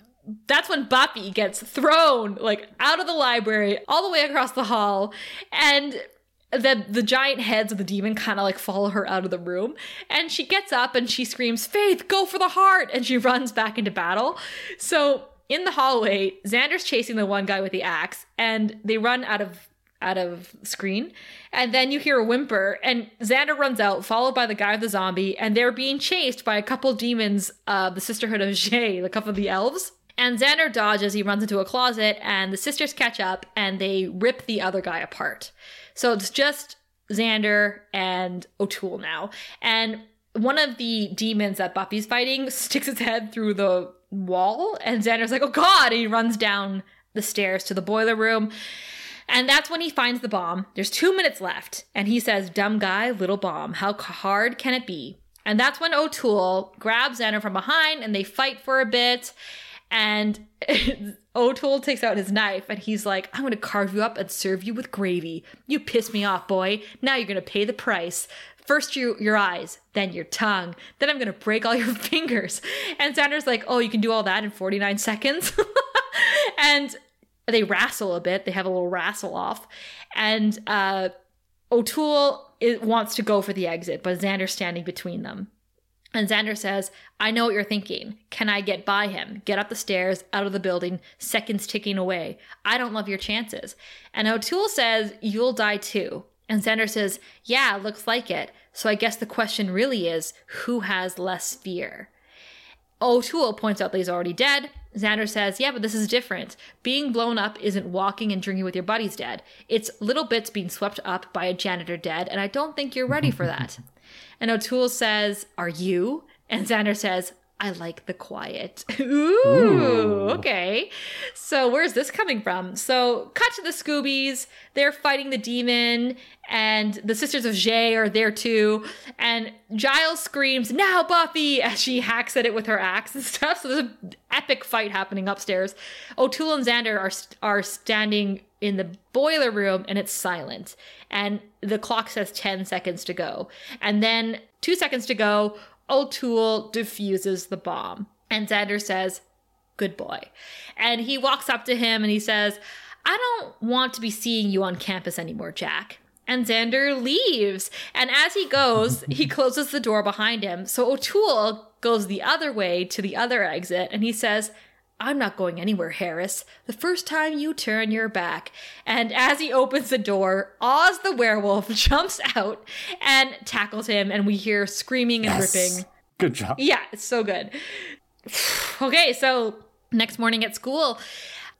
that's when Buffy gets thrown, like, out of the library, all the way across the hall. And the the giant heads of the demon kind of like follow her out of the room, and she gets up and she screams, Faith, go for the heart, and she runs back into battle. So in the hallway, Xander's chasing the one guy with the axe, and they run out of out of screen, and then you hear a whimper, and Xander runs out, followed by the guy with the zombie, and they're being chased by a couple demons of the Sisterhood of Jhe, the couple of the elves. And Xander dodges, he runs into a closet, and the sisters catch up, and they rip the other guy apart. So it's just Xander and O'Toole now. And one of the demons that Buffy's fighting sticks its head through the wall, and Xander's like, oh God, and he runs down the stairs to the boiler room. And that's when he finds the bomb. There's two minutes left, and he says, dumb guy, little bomb, how hard can it be? And that's when O'Toole grabs Xander from behind, and they fight for a bit. And O'Toole takes out his knife, and he's like, I'm going to carve you up and serve you with gravy. You pissed me off, boy. Now you're going to pay the price. First you, your eyes, then your tongue. Then I'm going to break all your fingers. And Xander's like, oh, you can do all that in forty-nine seconds? And they wrestle a bit. They have a little wrestle off. And uh, O'Toole is, wants to go for the exit, but Xander's standing between them. And Xander says, I know what you're thinking. Can I get by him? Get up the stairs, out of the building, seconds ticking away. I don't love your chances. And O'Toole says, you'll die too. And Xander says, yeah, looks like it. So I guess the question really is, who has less fear? O'Toole points out that he's already dead. Xander says, yeah, but this is different. Being blown up isn't walking and drinking with your buddies dead. It's little bits being swept up by a janitor dead, and I don't think you're ready for that. And O'Toole says, are you? And Xander says, I like the quiet. Ooh, Ooh, okay. So where's this coming from? So cut to the Scoobies. They're fighting the demon, and the Sisters of Jhe are there too. And Giles screams, now Buffy, as she hacks at it with her axe and stuff. So there's an epic fight happening upstairs. O'Toole and Xander are, are standing in the boiler room, and it's silent. And the clock says ten seconds to go. And then two seconds to go, O'Toole defuses the bomb. And Xander says, good boy. And he walks up to him and he says, I don't want to be seeing you on campus anymore, Jack. And Xander leaves. And as he goes, he closes the door behind him. So O'Toole goes the other way to the other exit, and he says, I'm not going anywhere, Harris. The first time you turn your back. And as he opens the door, Oz the werewolf jumps out and tackles him, and we hear screaming and yes. ripping. Good job. Yeah, it's so good. Okay, so next morning at school,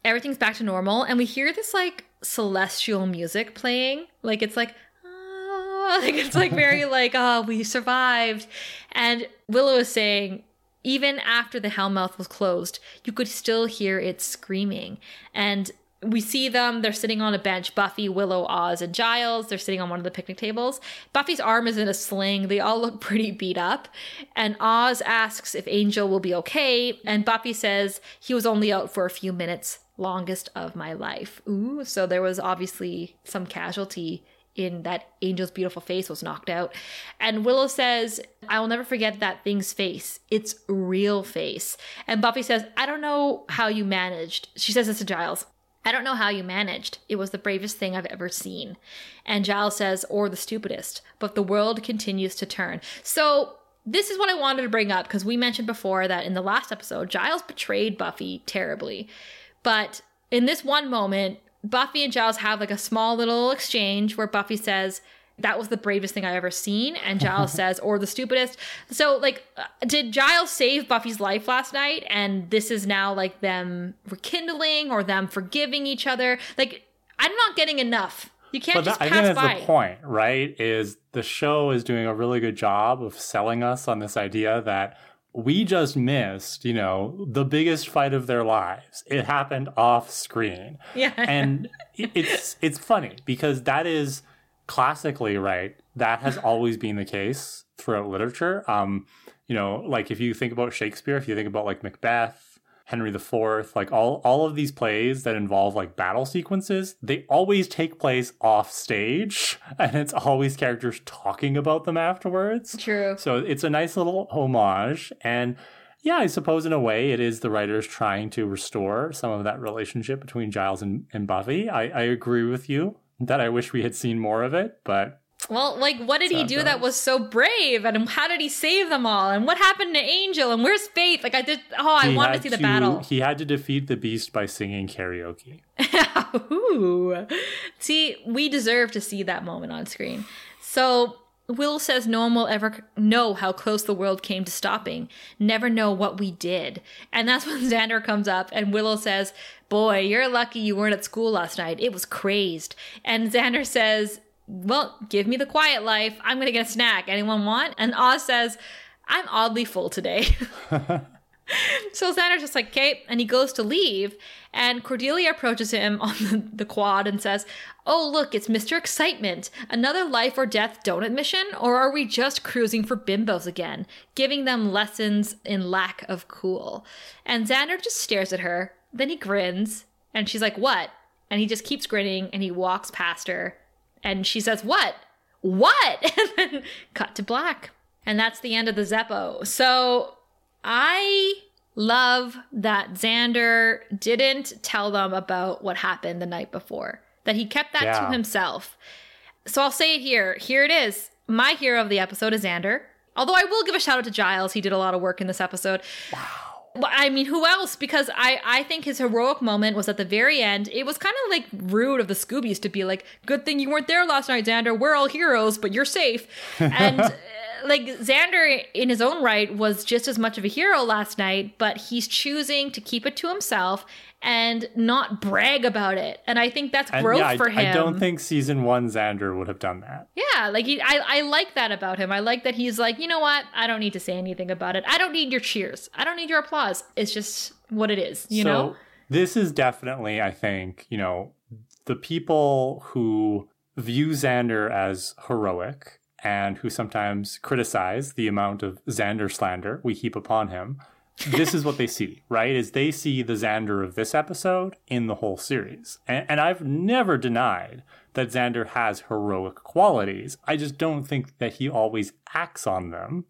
everything's back to normal, and we hear this like celestial music playing. Like it's like, ah, like it's like very like, oh, we survived. And Willow is saying, even after the Hellmouth was closed, you could still hear it screaming. And we see them. They're sitting on a bench. Buffy, Willow, Oz, and Giles. They're sitting on one of the picnic tables. Buffy's arm is in a sling. They all look pretty beat up. And Oz asks if Angel will be okay. And Buffy says he was only out for a few minutes. Longest of my life. Ooh, so there was obviously some casualty in that angel's beautiful face was knocked out. And Willow says, I will never forget that thing's face. Its real face. And Buffy says, I don't know how you managed. She says this to Giles. I don't know how you managed. It was the bravest thing I've ever seen. And Giles says, or the stupidest. But the world continues to turn. So this is what I wanted to bring up, because we mentioned before that in the last episode, Giles betrayed Buffy terribly. But in this one moment, Buffy and Giles have like a small little exchange where Buffy says, that was the bravest thing I've ever seen. And Giles says, or the stupidest. So like, did Giles save Buffy's life last night? And this is now like them rekindling or them forgiving each other. Like, I'm not getting enough. You can't but just that, pass by. I think that's by. The point, right? Is the show is doing a really good job of selling us on this idea that we just missed, you know, the biggest fight of their lives. It happened off screen. Yeah. And it's it's funny because that is classically, right, that has always been the case throughout literature. Um, you know, like if you think about Shakespeare, if you think about like Macbeth, Henry the Fourth, like all, all of these plays that involve like battle sequences, they always take place off stage, and it's always characters talking about them afterwards. True. So it's a nice little homage. And yeah, I suppose in a way it is the writers trying to restore some of that relationship between Giles and, and Buffy. I, I agree with you that I wish we had seen more of it, but... Well, like, what did he do that was so brave? And how did he save them all? And what happened to Angel? And where's Faith? Like, I did. Oh, I want to see the battle. He had to defeat the beast by singing karaoke. Ooh. See, we deserve to see that moment on screen. So Will says no one will ever know how close the world came to stopping. Never know what we did. And that's when Xander comes up and Willow says, boy, you're lucky you weren't at school last night. It was crazed. And Xander says, well, give me the quiet life. I'm going to get a snack. Anyone want? And Oz says, I'm oddly full today. So Xander's just like, okay. And he goes to leave. And Cordelia approaches him on the, the quad and says, oh, look, it's Mister Excitement. Another life or death donut mission? Or are we just cruising for bimbos again? Giving them lessons in lack of cool. And Xander just stares at her. Then he grins. And she's like, what? And he just keeps grinning. And he walks past her. And she says, what? What? And then cut to black. And that's the end of the Zeppo. So I love that Xander didn't tell them about what happened the night before. That he kept that yeah. to himself. So I'll say it here. Here it is. My hero of the episode is Xander. Although I will give a shout out to Giles. He did a lot of work in this episode. Wow. I mean, who else? Because I, I think his heroic moment was at the very end. It was kind of like rude of the Scoobies to be like, good thing you weren't there last night, Xander. We're all heroes, but you're safe. And like Xander in his own right was just as much of a hero last night, but he's choosing to keep it to himself and not brag about it. And I think that's and growth yeah, I, for him. I don't think season one Xander would have done that. Yeah, like he, I, I like that about him. I like that he's like, you know what? I don't need to say anything about it. I don't need your cheers. I don't need your applause. It's just what it is, you so, know? This is definitely, I think, you know, the people who view Xander as heroic and who sometimes criticize the amount of Xander slander we heap upon him. This is what they see, right? Is they see the Xander of this episode in the whole series. And, and I've never denied that Xander has heroic qualities. I just don't think that he always acts on them.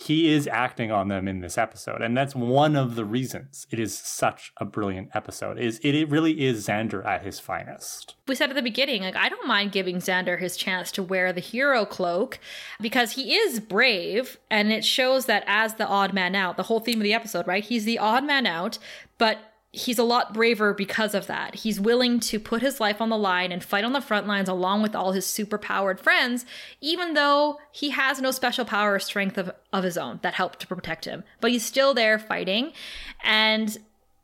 He is acting on them in this episode. And that's one of the reasons it is such a brilliant episode. Is it, it really is Xander at his finest. We said at the beginning, like, I don't mind giving Xander his chance to wear the hero cloak because he is brave. And it shows that as the odd man out, the whole theme of the episode, right? He's the odd man out, but he's a lot braver because of that. He's willing to put his life on the line and fight on the front lines along with all his superpowered friends, even though he has no special power or strength of, of his own that helped to protect him. But he's still there fighting. And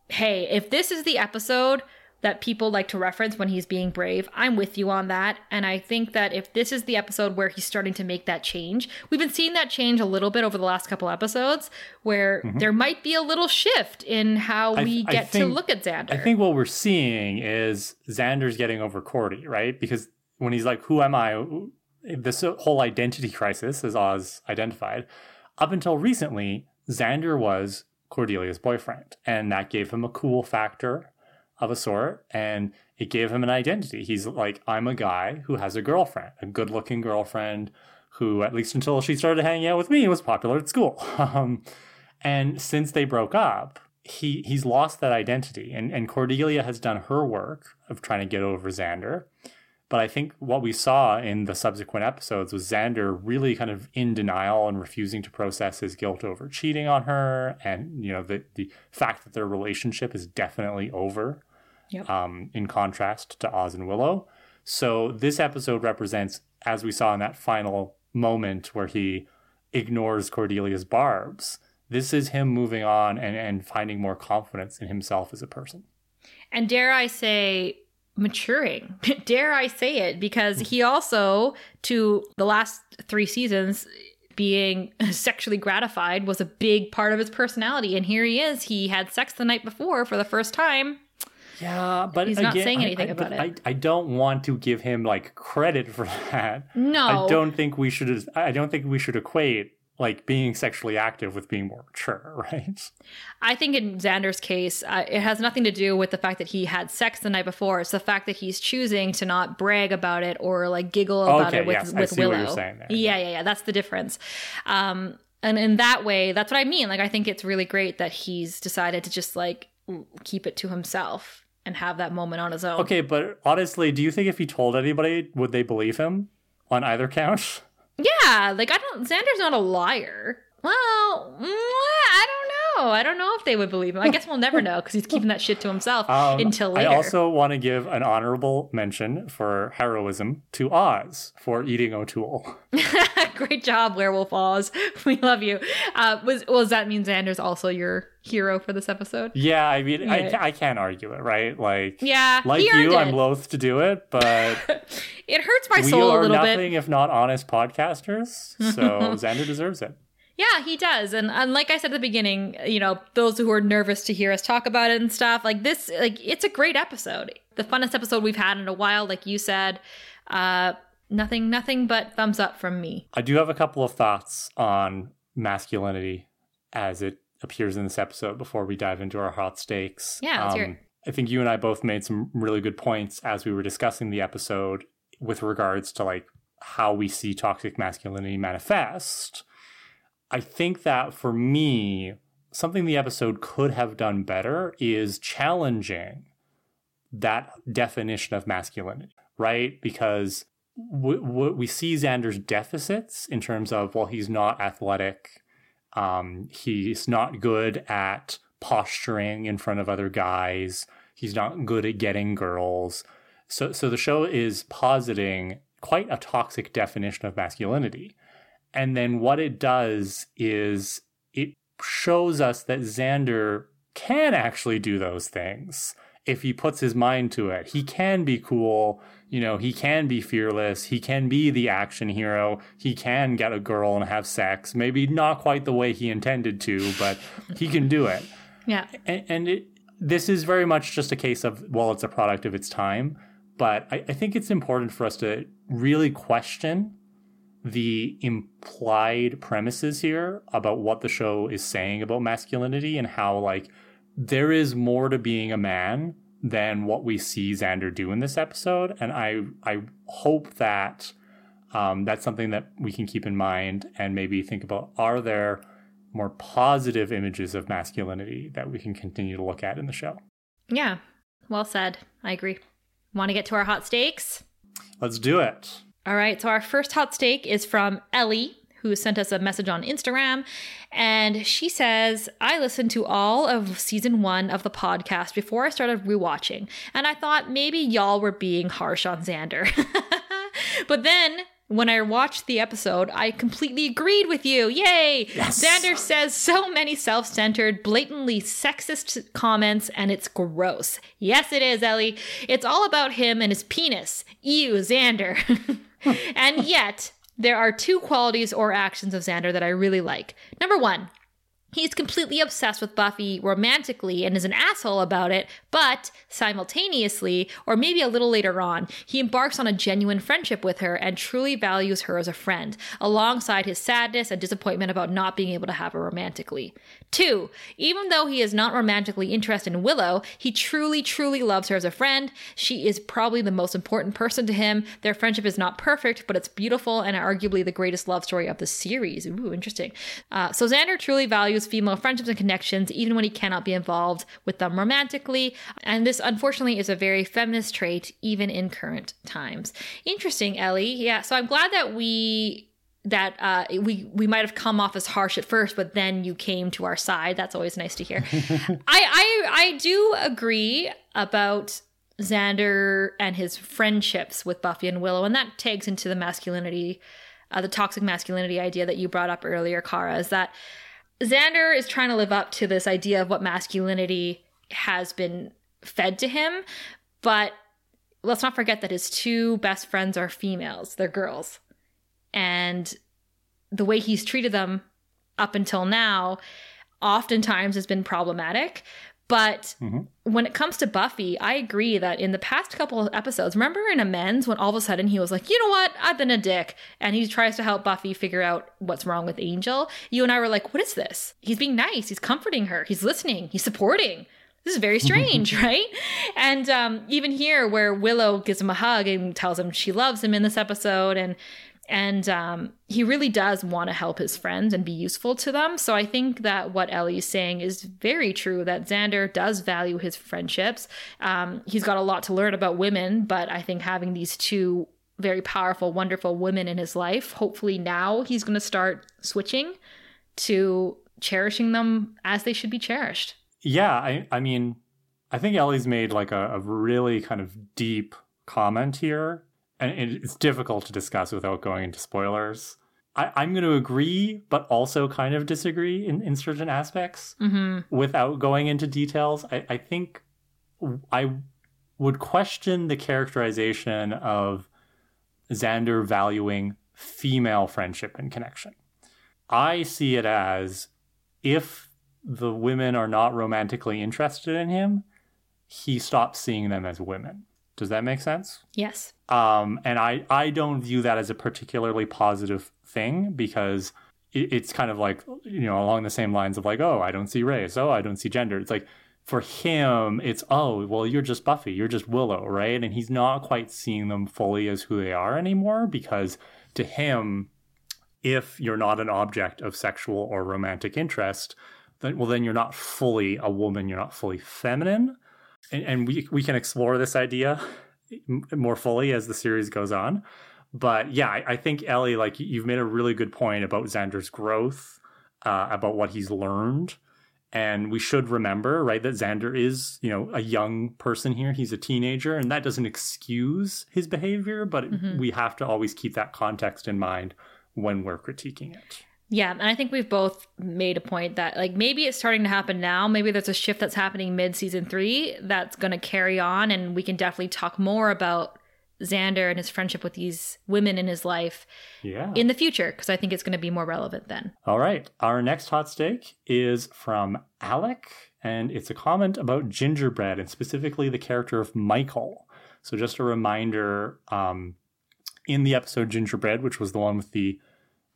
hey, if this is the episode that people like to reference when he's being brave, I'm with you on that. And I think that if this is the episode where he's starting to make that change, we've been seeing that change a little bit over the last couple episodes where mm-hmm. there might be a little shift in how we I, get I think, to look at Xander. I think what we're seeing is Xander's getting over Cordy, right? Because when he's like, who am I? This whole identity crisis, as Oz identified, up until recently, Xander was Cordelia's boyfriend. And that gave him a cool factor. of a sort, and it gave him an identity. He's like, I'm a guy who has a girlfriend, a good-looking girlfriend who, at least until she started hanging out with me, was popular at school. Um, and since they broke up, he he's lost that identity. And, and Cordelia has done her work of trying to get over Xander. But I think what we saw in the subsequent episodes was Xander really kind of in denial and refusing to process his guilt over cheating on her. And, you know, the, the fact that their relationship is definitely over, yep. um, in contrast to Oz and Willow. So this episode represents, as we saw in that final moment where he ignores Cordelia's barbs, this is him moving on and, and finding more confidence in himself as a person. And dare I say... maturing, dare I say it, because he also, to the last three seasons, being sexually gratified was a big part of his personality. And here he is. He had sex the night before for the first time. Yeah, but he's not again, saying anything I, I, about it. I, I don't want to give him like credit for that. No, I don't think we should. I don't think we should equate like being sexually active with being more mature, right? I think in Xander's case, uh, it has nothing to do with the fact that he had sex the night before. It's the fact that he's choosing to not brag about it or like giggle about okay, it with, yes, with I see Willow. What you're saying there. Yeah, yeah, yeah. That's the difference. Um, and in that way, that's what I mean. Like, I think it's really great that he's decided to just like keep it to himself and have that moment on his own. Okay, but honestly, do you think if he told anybody, would they believe him on either count? Yeah, like I don't. Xander's not a liar. Well, I don't know. I don't know if they would believe him. I guess we'll never know because he's keeping that shit to himself um, until later. I also want to give an honorable mention for heroism to Oz for eating O'Toole. Great job, Werewolf Oz. We love you. Uh, was well, does that mean Xander's also your hero for this episode? Yeah, I mean, yeah. I, I can't argue it, right? Like, yeah, like you, it. I'm loath to do it, but it hurts my soul a little bit. We are nothing if not honest podcasters, so Xander deserves it. Yeah, he does. And, and like I said at the beginning, you know, those who are nervous to hear us talk about it and stuff, like this, like it's a great episode. The funnest episode we've had in a while, like you said. Uh, nothing, nothing but thumbs up from me. I do have a couple of thoughts on masculinity as it appears in this episode before we dive into our hot stakes. Yeah, let's um, hear it. I think you and I both made some really good points as we were discussing the episode with regards to like how we see toxic masculinity manifest. I think that for me, something the episode could have done better is challenging that definition of masculinity, right? Because w- w- we see Xander's deficits in terms of, well, he's not athletic. Um, he's not good at posturing in front of other guys. He's not good at getting girls. So, so the show is positing quite a toxic definition of masculinity. And then what it does is it shows us that Xander can actually do those things if he puts his mind to it. He can be cool. You know, he can be fearless. He can be the action hero. He can get a girl and have sex. Maybe not quite the way he intended to, but he can do it. Yeah. And, and it, this is very much just a case of, well, it's a product of its time. But I, I think it's important for us to really question the implied premises here about what the show is saying about masculinity and how, like, there is more to being a man than what we see Xander do in this episode. And I I hope that um, that's something that we can keep in mind and maybe think about, are there more positive images of masculinity that we can continue to look at in the show? Yeah, well said. I agree. Want to get to our hot stakes? Let's do it. All right, so our first hot stake is from Ellie, who sent us a message on Instagram. And she says, I listened to all of season one of the podcast before I started rewatching. And I thought maybe y'all were being harsh on Xander. But then when I watched the episode, I completely agreed with you. Yay! Yes. Xander says so many self-centered, blatantly sexist comments, and it's gross. Yes, it is, Ellie. It's all about him and his penis. Ew, Xander. And yet, there are two qualities or actions of Xander that I really like. Number one, He's completely obsessed with Buffy romantically and is an asshole about it, but simultaneously, or maybe a little later on, he embarks on a genuine friendship with her and truly values her as a friend, alongside his sadness and disappointment about not being able to have her romantically. Two, even though he is not romantically interested in Willow, he truly, truly loves her as a friend. She is probably the most important person to him. Their friendship is not perfect, but it's beautiful and arguably the greatest love story of the series. Ooh, interesting. Uh, so Xander truly values female friendships and connections, even when he cannot be involved with them romantically. And this, unfortunately, is a very feminist trait, even in current times. Interesting, Ellie. Yeah, so I'm glad that we... that uh, we we might have come off as harsh at first, but then you came to our side. That's always nice to hear. I, I I do agree about Xander and his friendships with Buffy and Willow, and that tags into the masculinity, uh, the toxic masculinity idea that you brought up earlier, Kara, is that Xander is trying to live up to this idea of what masculinity has been fed to him, but let's not forget that his two best friends are females. They're girls. And the way he's treated them up until now oftentimes has been problematic. But mm-hmm. when it comes to Buffy, I agree that in the past couple of episodes, remember in Amends when all of a sudden he was like, you know what? I've been a dick. And he tries to help Buffy figure out what's wrong with Angel. You and I were like, what is this? He's being nice. He's comforting her. He's listening. He's supporting. This is very strange, right? And um, even here where Willow gives him a hug and tells him she loves him in this episode, and And um, he really does want to help his friends and be useful to them. So I think that what Ellie is saying is very true, that Xander does value his friendships. Um, he's got a lot to learn about women, but I think having these two very powerful, wonderful women in his life, hopefully now he's going to start switching to cherishing them as they should be cherished. Yeah, I, I mean, I think Ellie's made like a, a really kind of deep comment here. And it's difficult to discuss without going into spoilers. I, I'm going to agree, but also kind of disagree in, in certain aspects mm-hmm. without going into details. I, I think I would question the characterization of Xander valuing female friendship and connection. I see it as if the women are not romantically interested in him, he stops seeing them as women. Does that make sense? Yes. Um, and I, I don't view that as a particularly positive thing, because it, it's kind of like, you know, along the same lines of like, oh, I don't see race. Oh, I don't see gender. It's like for him, it's, oh, well, you're just Buffy. You're just Willow, right? And he's not quite seeing them fully as who they are anymore, because to him, if you're not an object of sexual or romantic interest, then, well, then you're not fully a woman. You're not fully feminine. And, and we we can explore this idea more fully as the series goes on. But yeah, I, I think, Ellie, like you've made a really good point about Xander's growth, uh, about what he's learned. And we should remember, right, that Xander is, you know, a young person here. He's a teenager, and that doesn't excuse his behavior. But mm-hmm. we have to always keep that context in mind when we're critiquing it. Yeah, and I think we've both made a point that, like, maybe it's starting to happen now. Maybe there's a shift that's happening mid-season three that's going to carry on, and we can definitely talk more about Xander and his friendship with these women in his life yeah. in the future, because I think it's going to be more relevant then. All right. Our next hot take is from Alec, and it's a comment about Gingerbread, and specifically the character of Michael. So just a reminder, um, in the episode Gingerbread, which was the one with the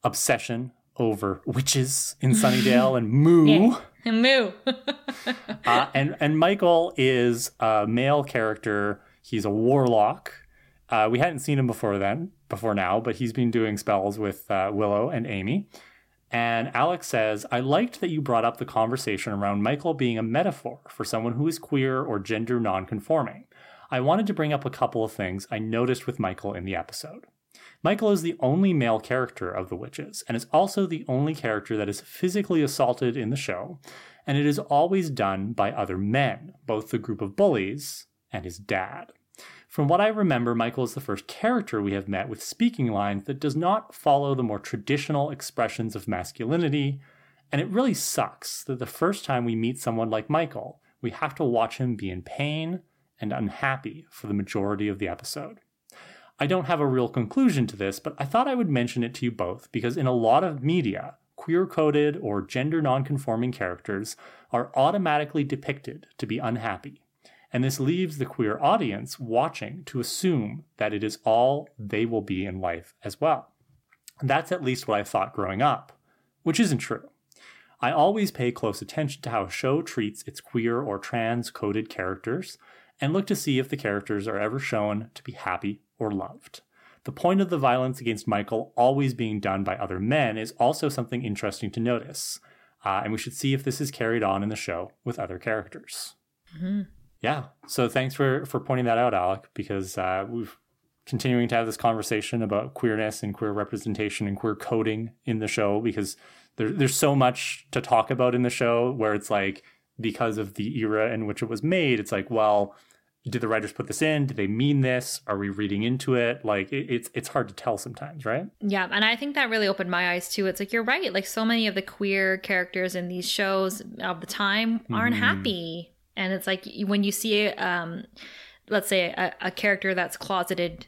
obsession over witches in Sunnydale and Moo. Yeah. And Moo. uh, and, and Michael is a male character. He's a warlock. Uh, we hadn't seen him before then, before now, but he's been doing spells with uh, Willow and Amy. And Alex says, I liked that you brought up the conversation around Michael being a metaphor for someone who is queer or gender nonconforming. I wanted to bring up a couple of things I noticed with Michael in the episode. Michael is the only male character of the witches, and is also the only character that is physically assaulted in the show, and it is always done by other men, both the group of bullies and his dad. From what I remember, Michael is the first character we have met with speaking lines that does not follow the more traditional expressions of masculinity, and it really sucks that the first time we meet someone like Michael, we have to watch him be in pain and unhappy for the majority of the episode. I don't have a real conclusion to this, but I thought I would mention it to you both because in a lot of media, queer-coded or gender non-conforming characters are automatically depicted to be unhappy, and this leaves the queer audience watching to assume that it is all they will be in life as well. And that's at least what I thought growing up, which isn't true. I always pay close attention to how a show treats its queer or trans-coded characters and look to see if the characters are ever shown to be happy or loved. The point of the violence against Michael always being done by other men is also something interesting to notice, uh, and we should see if this is carried on in the show with other characters. Mm-hmm. Yeah, so thanks for, for pointing that out, Alec, because uh, we've continuing to have this conversation about queerness and queer representation and queer coding in the show, because there, there's so much to talk about in the show where it's like, because of the era in which it was made, it's like, well, did the writers put this in? Did they mean this? Are we reading into it? Like, it, it's it's hard to tell sometimes, right? Yeah, and I think that really opened my eyes too. It's like, you're right. Like, so many of the queer characters in these shows of the time aren't mm-hmm. happy. And it's like, when you see, um, let's say, a, a character that's closeted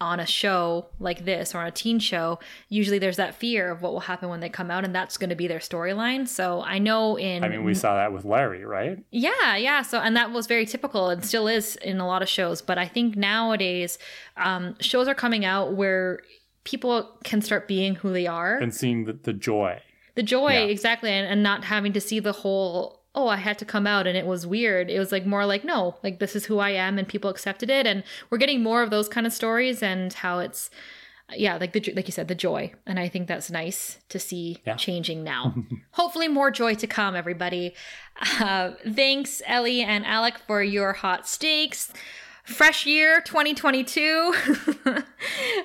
on a show like this or on a teen show, usually there's that fear of what will happen when they come out, and that's going to be their storyline. So I know in... I mean, we saw that with Larry, right? Yeah, yeah. So, and that was very typical and still is in a lot of shows. But I think nowadays um, shows are coming out where people can start being who they are. And seeing the, the joy. The joy, yeah. Exactly. And, and not having to see the whole... oh, I had to come out and it was weird. It was like more like, no, like this is who I am and people accepted it. And we're getting more of those kind of stories and how it's, yeah, like the like you said, the joy. And I think that's nice to see yeah. changing now. Hopefully more joy to come, everybody. Uh, thanks, Ellie and Alec, for your hot takes. Fresh year twenty twenty-two.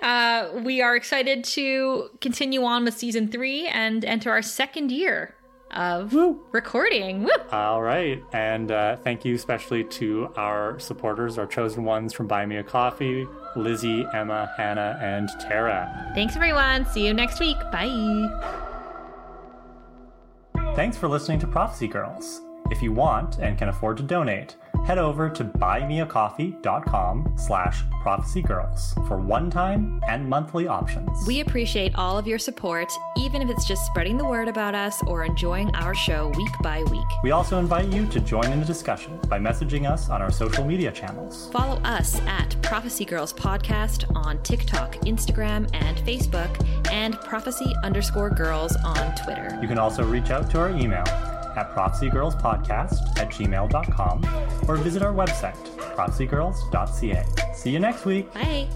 uh, we are excited to continue on with season three and enter our second year of Woo. recording. Woo. All right. And uh, thank you especially to our supporters, our chosen ones from Buy Me a Coffee, Lizzie, Emma, Hannah, and Tara. Thanks, everyone. See you next week. Bye. Thanks for listening to Prophecy Girls. If you want and can afford to donate, head over to buymeacoffee.com slash prophecygirls for one-time and monthly options. We appreciate all of your support, even if it's just spreading the word about us or enjoying our show week by week. We also invite you to join in the discussion by messaging us on our social media channels. Follow us at Prophecy Girls Podcast on TikTok, Instagram, and Facebook, and Prophecy underscore Girls on Twitter. You can also reach out to our email at prophecygirlspodcast at gmail dot com or visit our website, prophecygirls dot c a. See you next week. Bye.